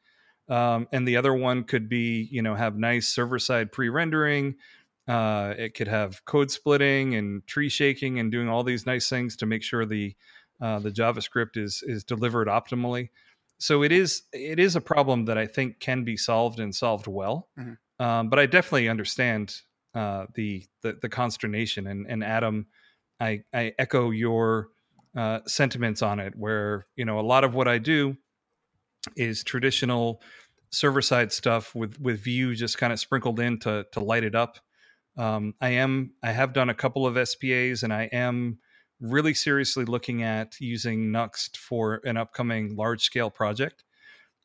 Um, and the other one could be, you know, have nice server-side pre-rendering. Uh, it could have code splitting and tree shaking and doing all these nice things to make sure the uh, the JavaScript is is delivered optimally. So it is it is a problem that I think can be solved and solved well. Mm-hmm. Um, but I definitely understand uh, the, the the consternation. And, and Adam, I, I echo your uh, sentiments on it, where you know a lot of what I do is traditional server side stuff with with Vue just kind of sprinkled in to to light it up. Um, I am. I have done a couple of S P As, and I am really seriously looking at using Nuxt for an upcoming large-scale project.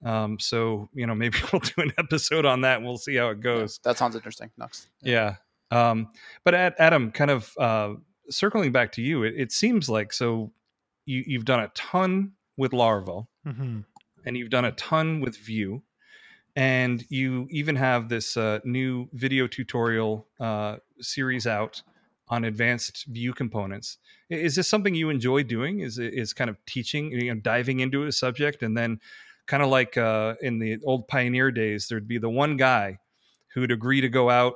Um, so, you know, maybe we'll do an episode on that. We'll see how it goes. Yeah, that sounds interesting, Nuxt. Yeah. yeah. Um, but Adam, kind of uh, circling back to you, it, it seems like so you, you've done a ton with Laravel, mm-hmm. and you've done a ton with Vue. And you even have this uh, new video tutorial uh, series out on advanced Vue components. Is this something you enjoy doing? Is is kind of teaching, you know, diving into a subject, and then kind of like uh, in the old pioneer days, there'd be the one guy who'd agree to go out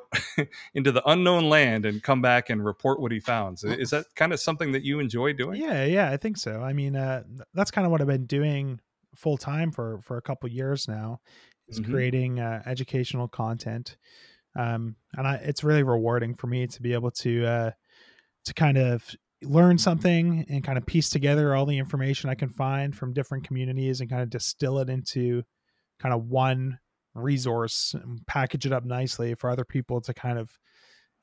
into the unknown land and come back and report what he found. So is that kind of something that you enjoy doing? Yeah, yeah, I think so. I mean, uh, that's kind of what I've been doing full time for for a couple years now. It's mm-hmm. creating uh, educational content, um, and I, it's really rewarding for me to be able to uh, to kind of learn something and kind of piece together all the information I can find from different communities and kind of distill it into kind of one resource and package it up nicely for other people to kind of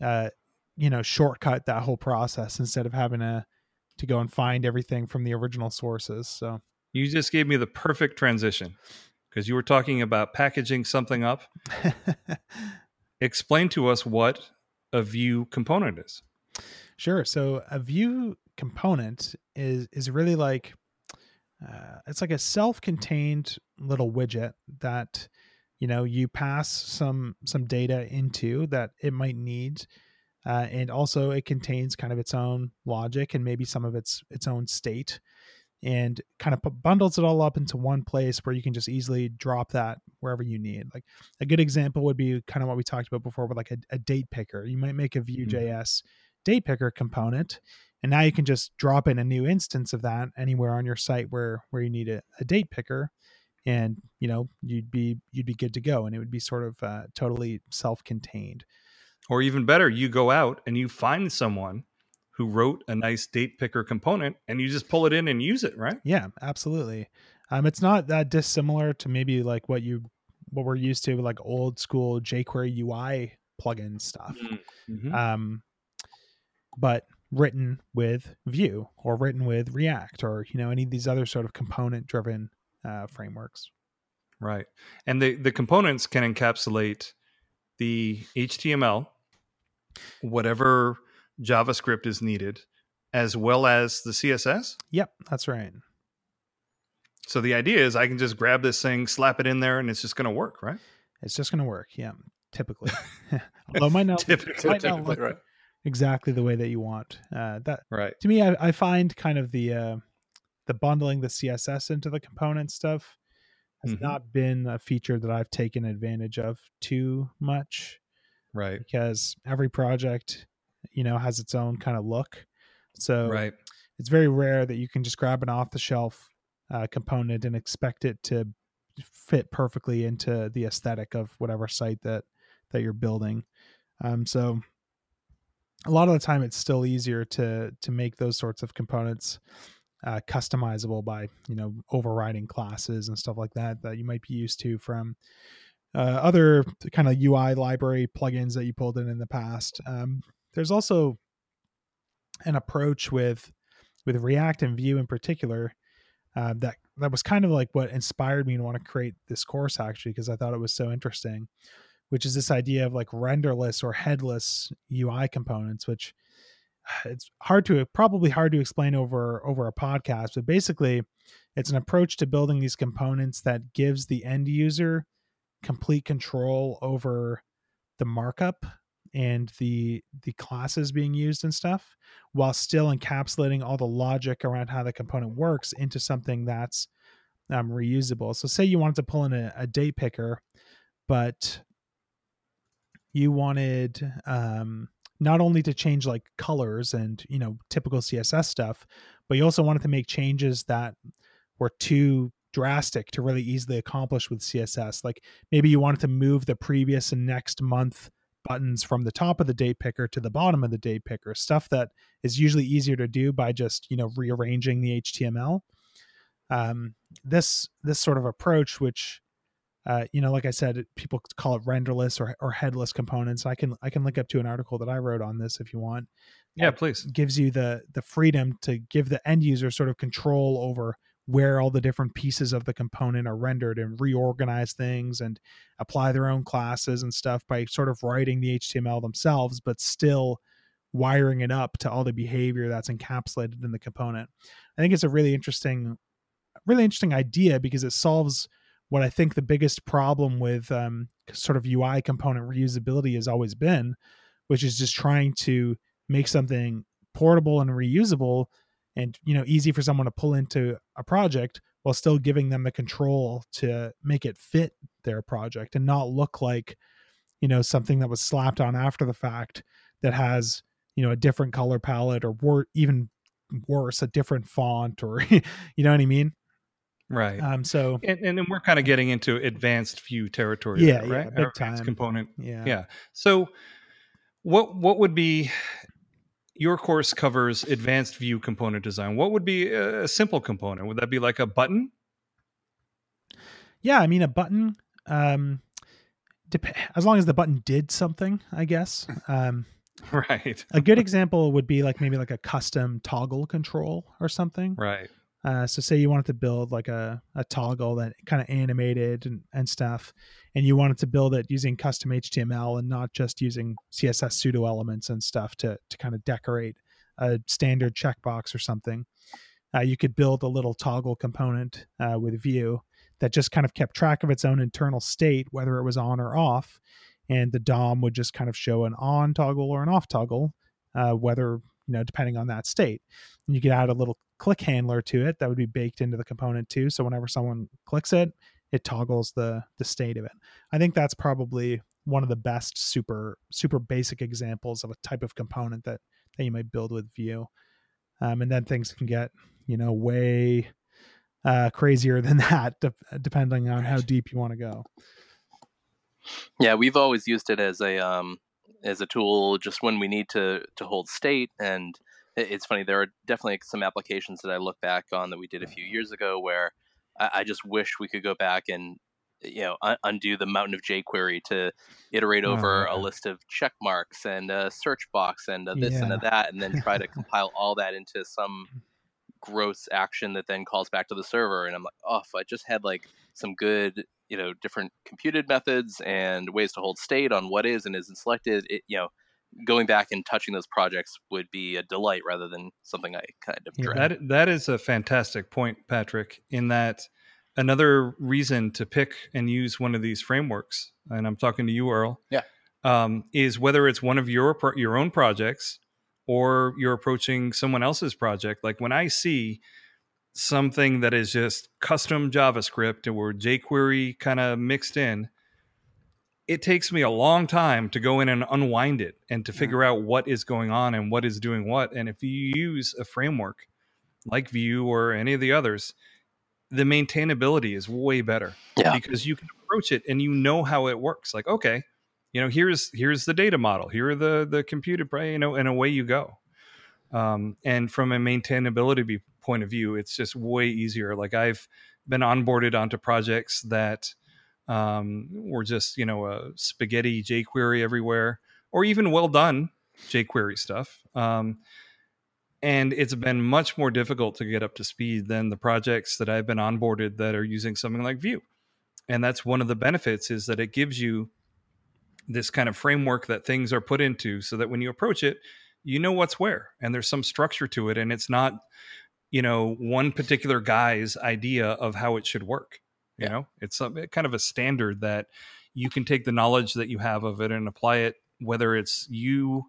uh, you know, shortcut that whole process instead of having to to go and find everything from the original sources. So you just gave me the perfect transition, because you were talking about packaging something up. Explain to us what a Vue component is. Sure. So a Vue component is is really like uh, it's like a self-contained little widget that, you know, you pass some some data into that it might need. Uh, and also it contains kind of its own logic and maybe some of its its own state, and kind of bundles it all up into one place where you can just easily drop that wherever you need. Like a good example would be kind of what we talked about before with like a, a date picker. You might make a Vue.js date picker component, and now you can just drop in a new instance of that anywhere on your site where, where you need a, a date picker, and, you know, you'd be, you'd be good to go. And it would be sort of uh, totally self-contained. Or even better, you go out and you find someone who wrote a nice date picker component, and you just pull it in and use it, right? Yeah, absolutely. Um, it's not that dissimilar to maybe like what you, what we're used to, like old school jQuery U I plugin stuff, mm-hmm. um, but written with Vue or written with React or, you know, any of these other sort of component driven uh, frameworks. Right. And the, the components can encapsulate the H T M L, whatever JavaScript is needed, as well as the C S S? Yep, that's right. So the idea is I can just grab this thing, slap it in there, and it's just going to work, right? It's just going to work, yeah, typically. Although it might not, typically, might not look right. exactly the way that you want. Uh, that right. To me, I, I find kind of the uh, the bundling the C S S into the component stuff has mm-hmm. not been a feature that I've taken advantage of too much. Right. Because every project, you know, has its own kind of look. So right. it's very rare that you can just grab an off the shelf uh, component and expect it to fit perfectly into the aesthetic of whatever site that, that you're building. Um, so a lot of the time it's still easier to, to make those sorts of components uh, customizable by, you know, overriding classes and stuff like that, that you might be used to from uh, other kind of U I library plugins that you pulled in in the past. Um, There's also an approach with with React and Vue in particular uh, that that was kind of like what inspired me to want to create this course, actually, because I thought it was so interesting, which is this idea of like renderless or headless U I components, which it's hard to probably hard to explain over over a podcast. But basically, it's an approach to building these components that gives the end user complete control over the markup and the the classes being used and stuff, while still encapsulating all the logic around how the component works into something that's um, reusable. So say you wanted to pull in a, a date picker, but you wanted um, not only to change like colors and, you know, typical C S S stuff, but you also wanted to make changes that were too drastic to really easily accomplish with C S S. Like maybe you wanted to move the previous and next month buttons from the top of the date picker to the bottom of the date picker, stuff that is usually easier to do by just, you know, rearranging the H T M L. Um, this, this sort of approach, which, uh, you know, like I said, people call it renderless or, or headless components. I can, I can link up to an article that I wrote on this if you want. Yeah, uh, please. Gives you the, the freedom to give the end user sort of control over where all the different pieces of the component are rendered, and reorganize things and apply their own classes and stuff by sort of writing the H T M L themselves, but still wiring it up to all the behavior that's encapsulated in the component. I think it's a really interesting, really interesting idea, because it solves what I think the biggest problem with um, sort of U I component reusability has always been, which is just trying to make something portable and reusable and, you know, easy for someone to pull into a project while still giving them the control to make it fit their project and not look like, you know, something that was slapped on after the fact that has, you know, a different color palette or wor- even worse, a different font or, you know what I mean? Right. Um. So and, and then we're kind of getting into advanced Vue territory. Yeah. There, right. Yeah, big Our time. Component. Yeah. Yeah. So what what would be... Your course covers advanced Vue component design. What would be a simple component? Would that be like a button? Yeah, I mean, a button, um, dep- as long as the button did something, I guess. Um, Right. A good example would be like maybe like a custom toggle control or something. Right. Uh, so say you wanted to build like a, a toggle that kind of animated and, and stuff, and you wanted to build it using custom H T M L and not just using C S S pseudo elements and stuff to, to kind of decorate a standard checkbox or something. Uh, you could build a little toggle component uh, with Vue that just kind of kept track of its own internal state, whether it was on or off. And the D O M would just kind of show an on toggle or an off toggle, uh, whether, you know, depending on that state. And you could add a little click handler to it that would be baked into the component too. So whenever someone clicks it, it toggles the the state of it. I think that's probably one of the best super, super basic examples of a type of component that, that you might build with Vue. Um, and then things can get, you know, way uh, crazier than that, de- depending on how deep you want to go. Yeah, we've always used it as a um, as a tool just when we need to, to hold state. And it's funny, there are definitely some applications that I look back on that we did a few years ago where I, I just wish we could go back and, you know, un- undo the mountain of jQuery to iterate over oh, yeah. a list of check marks and a search box and a this yeah. and a that, and then try to compile all that into some gross action that then calls back to the server. And I'm like, oh, if I just had like some good, you know, different computed methods and ways to hold state on what is and isn't selected, it, you know, going back and touching those projects would be a delight rather than something I kind of dread. Yeah, that, that is a fantastic point, Patrick, in that another reason to pick and use one of these frameworks, and I'm talking to you, Earl, yeah, um, is whether it's one of your your own projects or you're approaching someone else's project. Like when I see something that is just custom JavaScript or jQuery kind of mixed in, it takes me a long time to go in and unwind it and to figure yeah. out what is going on and what is doing what. And if you use a framework like Vue or any of the others, the maintainability is way better yeah. because you can approach it and you know how it works. Like, okay, you know, here's, here's the data model, here are the, the computed, you know, and away you go. Um, and from a maintainability point of view, it's just way easier. Like I've been onboarded onto projects that um, were just, you know, a spaghetti jQuery everywhere, or even well done jQuery stuff. Um, and it's been much more difficult to get up to speed than the projects that I've been onboarded that are using something like Vue. And that's one of the benefits, is that it gives you this kind of framework that things are put into so that when you approach it, you know what's where and there's some structure to it. And it's not, you know, one particular guy's idea of how it should work. You know, it's a, kind of a standard that you can take the knowledge that you have of it and apply it, whether it's you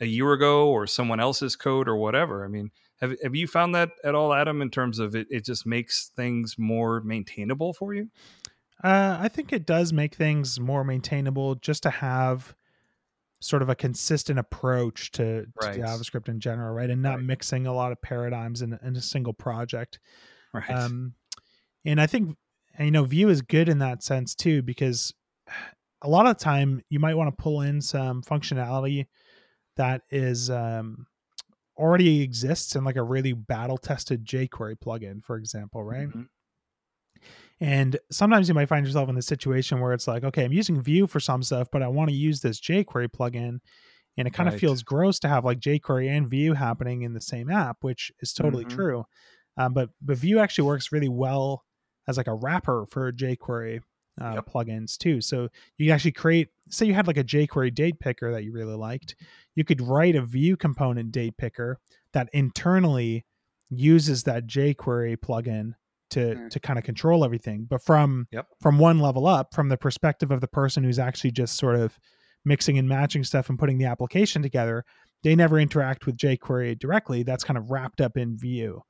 a year ago or someone else's code or whatever. I mean, have have you found that at all, Adam, in terms of it, it just makes things more maintainable for you? Uh, I think it does make things more maintainable just to have sort of a consistent approach to, right. to JavaScript in general, right? And not right. mixing a lot of paradigms in, in a single project. Right. Um, and I think... And, you know, Vue is good in that sense, too, because a lot of the time you might want to pull in some functionality that is um, already exists in like a really battle-tested jQuery plugin, for example, right? Mm-hmm. And sometimes you might find yourself in the situation where it's like, okay, I'm using Vue for some stuff, but I want to use this jQuery plugin. And it kind right. of feels gross to have like jQuery and Vue happening in the same app, which is totally mm-hmm. true. Um, but, but Vue actually works really well as like a wrapper for jQuery uh, yep. plugins too. So you can actually create, say you had like a jQuery date picker that you really liked. You could write a Vue component date picker that internally uses that jQuery plugin to, mm. to kind of control everything. But from, yep. from one level up, from the perspective of the person who's actually just sort of mixing and matching stuff and putting the application together, they never interact with jQuery directly. That's kind of wrapped up in Vue.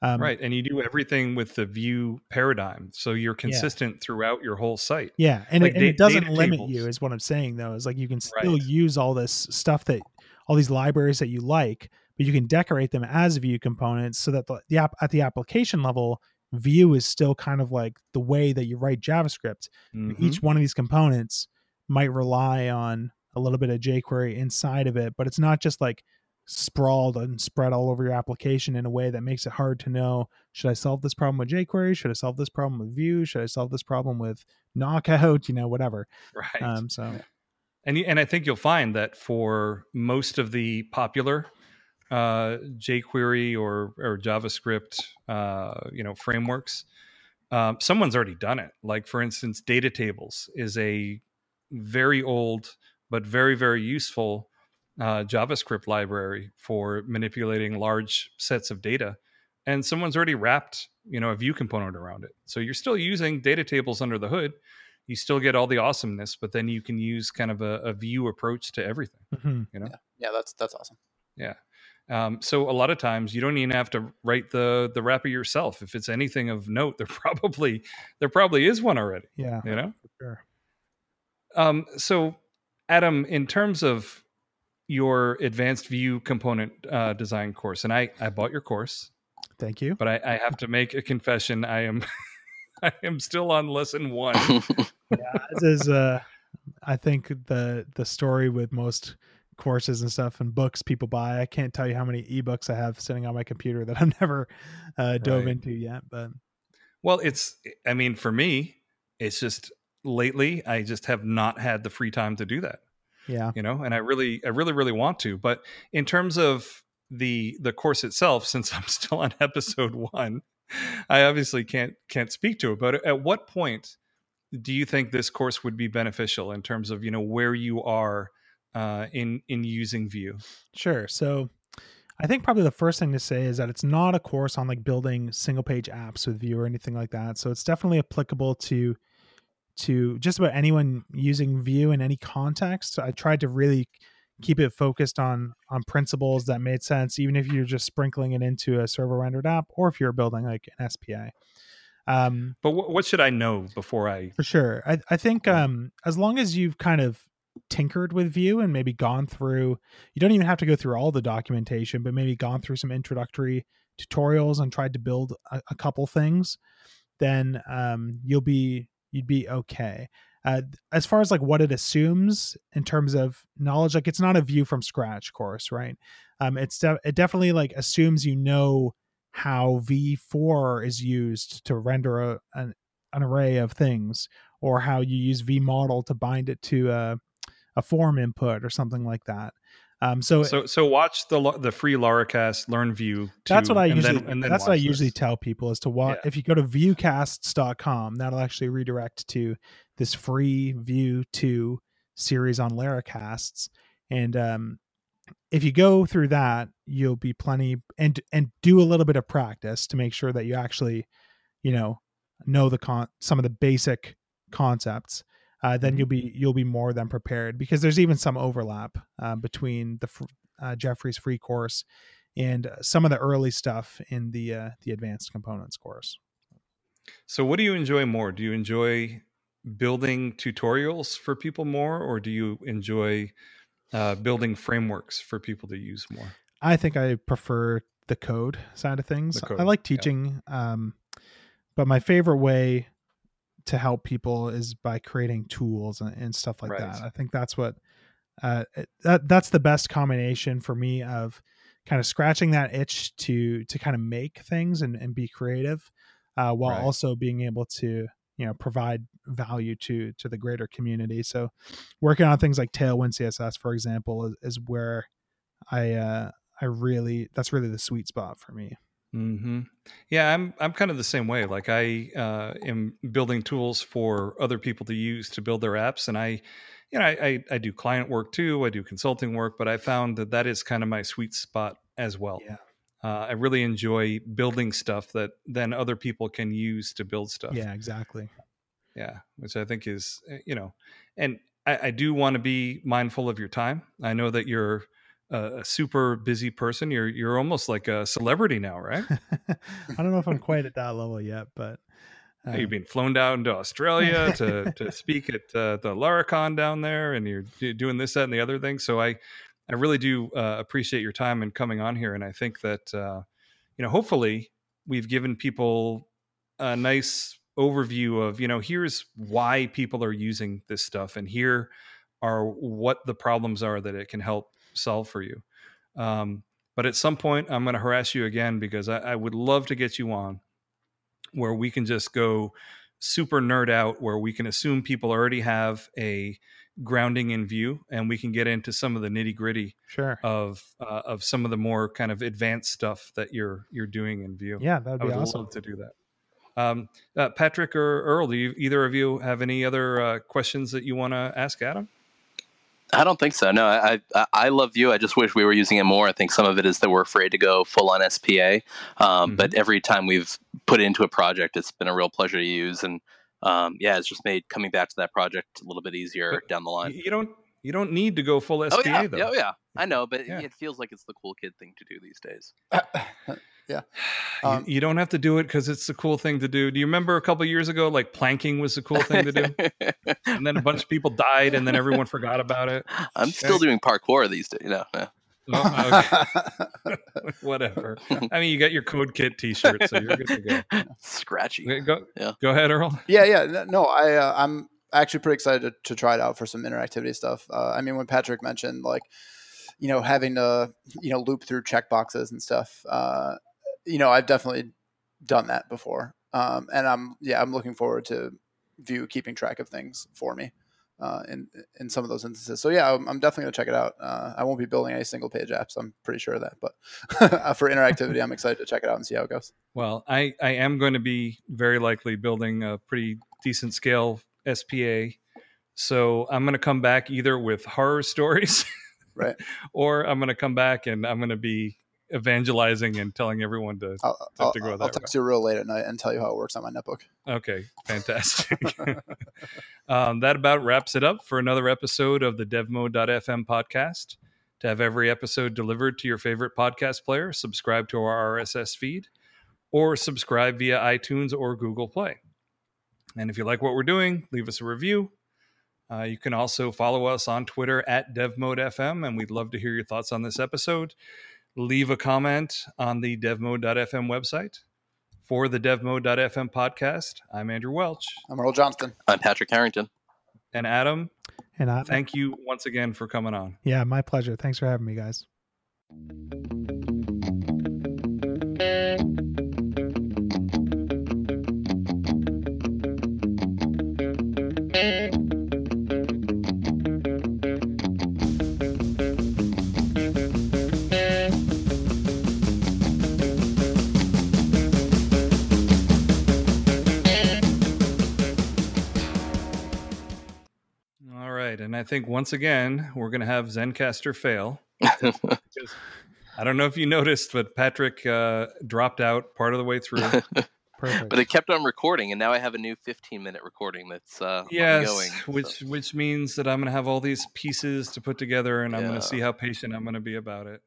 Um, right. And you do everything with the Vue paradigm. So you're consistent yeah. throughout your whole site. Yeah. And, like it, and da- it doesn't limit tables. You is what I'm saying, though, is like you can still right. use all this stuff that all these libraries that you like, but you can decorate them as Vue components so that the, the app at the application level, Vue is still kind of like the way that you write JavaScript. Mm-hmm. Each one of these components might rely on a little bit of jQuery inside of it, but it's not just like sprawled and spread all over your application in a way that makes it hard to know, should I solve this problem with jQuery? Should I solve this problem with Vue? Should I solve this problem with Knockout? You know, whatever. Right. Um, so, And and I think you'll find that for most of the popular uh, jQuery or or JavaScript uh, you know frameworks, um, someone's already done it. Like for instance, DataTables is a very old but very very useful uh, JavaScript library for manipulating large sets of data, and someone's already wrapped you know a Vue component around it. So you're still using DataTables under the hood. You still get all the awesomeness, but then you can use kind of a, a Vue approach to everything. Mm-hmm. You know, yeah. yeah, that's that's awesome. Yeah. Um, so a lot of times you don't even have to write the the wrapper yourself. If it's anything of note, there probably there probably is one already. Yeah. You know. For sure. Um, so, Adam, in terms of your advanced Vue component uh, design course, and I I bought your course. Thank you. But I, I have to make a confession. I am. I am still on lesson one. Yeah, this is, uh, I think the the story with most courses and stuff and books people buy. I can't tell you how many ebooks I have sitting on my computer that I've never uh, dove right. into yet. But well, it's I mean, for me, it's just lately I just have not had the free time to do that. Yeah, you know, and I really, I really, really want to. But in terms of the the course itself, since I'm still on episode one. I obviously can't can't speak to it, but at what point do you think this course would be beneficial in terms of you know where you are uh, in in using Vue? Sure. So I think probably the first thing to say is that it's not a course on like building single page apps with Vue or anything like that. So it's definitely applicable to to just about anyone using Vue in any context. I tried to really keep it focused on on principles that made sense, even if you're just sprinkling it into a server rendered app or if you're building like an S P A. Um, but w- what should I know before I... For sure. I, I think um, as long as you've kind of tinkered with Vue and maybe gone through, you don't even have to go through all the documentation, but maybe gone through some introductory tutorials and tried to build a, a couple things, then um, you'll be you'd be okay. Uh, as far as like what it assumes in terms of knowledge, like it's not a Vue from scratch course, right? Um, it's de- it definitely like assumes you know how V four is used to render a, an, an array of things, or how you use vModel to bind it to a, a form input or something like that. Um, so so so watch the the free Laracast Learn Vue. That's what I and usually then, and then that's what I this. usually tell people is to watch. Yeah. If you go to vuecasts dot com, that'll actually redirect to this free Vue two series on Laracasts, and um, if you go through that, you'll be plenty and and do a little bit of practice to make sure that you actually, you know, know the con some of the basic concepts. Uh, then you'll be you'll be more than prepared, because there's even some overlap uh, between the fr- uh, Jeffrey's free course and some of the early stuff in the uh, the advanced components course. So what do you enjoy more? Do you enjoy building tutorials for people more, or do you enjoy uh, building frameworks for people to use more? I think I prefer the code side of things. I like teaching, yeah. um, but my favorite way to help people is by creating tools and, and stuff like right. that. I think that's what, uh, that, that's the best combination for me of kind of scratching that itch to, to kind of make things and, and be creative, uh, while right. also being able to, you know, provide value to, to the greater community. So working on things like Tailwind C S S, for example, is, is where I, uh, I really, that's really the sweet spot for me. Mm-hmm. Yeah, I'm I'm kind of the same way. Like I uh, am building tools for other people to use to build their apps, and I, you know, I, I I do client work too. I do consulting work, but I found that that is kind of my sweet spot as well. Yeah. Uh, I really enjoy building stuff that then other people can use to build stuff. Yeah, exactly. Yeah, which I think is you know, and I, I do want to be mindful of your time. I know that you're a super busy person. You're you're almost like a celebrity now, right? I don't know if I'm quite at that level yet, but um... you've been flown down to Australia to to speak at uh, the Laracon down there, and you're, you're doing this, that, and the other thing. So I I really do uh, appreciate your time and coming on here, and I think that uh, you know hopefully we've given people a nice overview of you know here's why people are using this stuff, and here are what the problems are that it can help solve for you. Um, but at some point I'm going to harass you again, because I, I would love to get you on where we can just go super nerd out where we can assume people already have a grounding in Vue, and we can get into some of the nitty gritty sure. of uh, of some of the more kind of advanced stuff that you're you're doing in Vue. Yeah, that would be awesome. I would love to do that. Um, uh, Patrick or Earl, do you, either of you have any other uh, questions that you want to ask Adam? I don't think so. No, I, I I love Vue. I just wish we were using it more. I think some of it is that we're afraid to go full on S P A. Um, mm-hmm. But every time we've put it into a project, it's been a real pleasure to use. And um, yeah, it's just made coming back to that project a little bit easier but down the line. You don't you don't need to go full S P A oh, yeah. though. Oh yeah, I know, but yeah. it, it feels like it's the cool kid thing to do these days. Yeah, um, you, you don't have to do it because it's the cool thing to do. Do you remember a couple of years ago, like planking was the cool thing to do, and then a bunch of people died, and then everyone forgot about it. I'm still yeah. doing parkour these days, you know. Yeah. Oh, okay. Whatever. I mean, you got your Code Kit T-shirt, so you're good to go. Scratchy. Go, yeah. go ahead, Earl. Yeah, yeah. No, I uh, I'm actually pretty excited to, to try it out for some interactivity stuff. Uh, I mean, when Patrick mentioned like, you know, having to you know loop through checkboxes and stuff. Uh, You know, I've definitely done that before, um, and I'm yeah, I'm looking forward to Vue keeping track of things for me uh, in in some of those instances. So yeah, I'm, I'm definitely gonna check it out. Uh, I won't be building any single page apps, I'm pretty sure of that, but for interactivity, I'm excited to check it out and see how it goes. Well, I, I am going to be very likely building a pretty decent scale S P A, so I'm gonna come back either with horror stories, right, or I'm gonna come back and I'm gonna be evangelizing and telling everyone to, I'll, to, I'll, to go that I'll text route. You real late at night and tell you how it works on my netbook. Okay, fantastic. um, that about wraps it up for another episode of the dev mode dot f m podcast. To have every episode delivered to your favorite podcast player, subscribe to our R S S feed or subscribe via iTunes or Google Play. And if you like what we're doing, leave us a review. Uh, you can also follow us on Twitter at dev mode f m, and we'd love to hear your thoughts on this episode. Leave a comment on the dev mode dot f m website. For the dev mode dot f m podcast, I'm Andrew Welch. I'm Earl Johnston. I'm Patrick Harrington. And Adam. And Adam. Thank you once again for coming on. Yeah, my pleasure. Thanks for having me, guys. And I think once again, we're going to have Zencastr fail. I don't know if you noticed, but Patrick uh, dropped out part of the way through. Perfect. But it kept on recording, and now I have a new fifteen-minute recording that's uh, yes, ongoing. Yes, which, so. which means that I'm going to have all these pieces to put together, and yeah. I'm going to see how patient I'm going to be about it.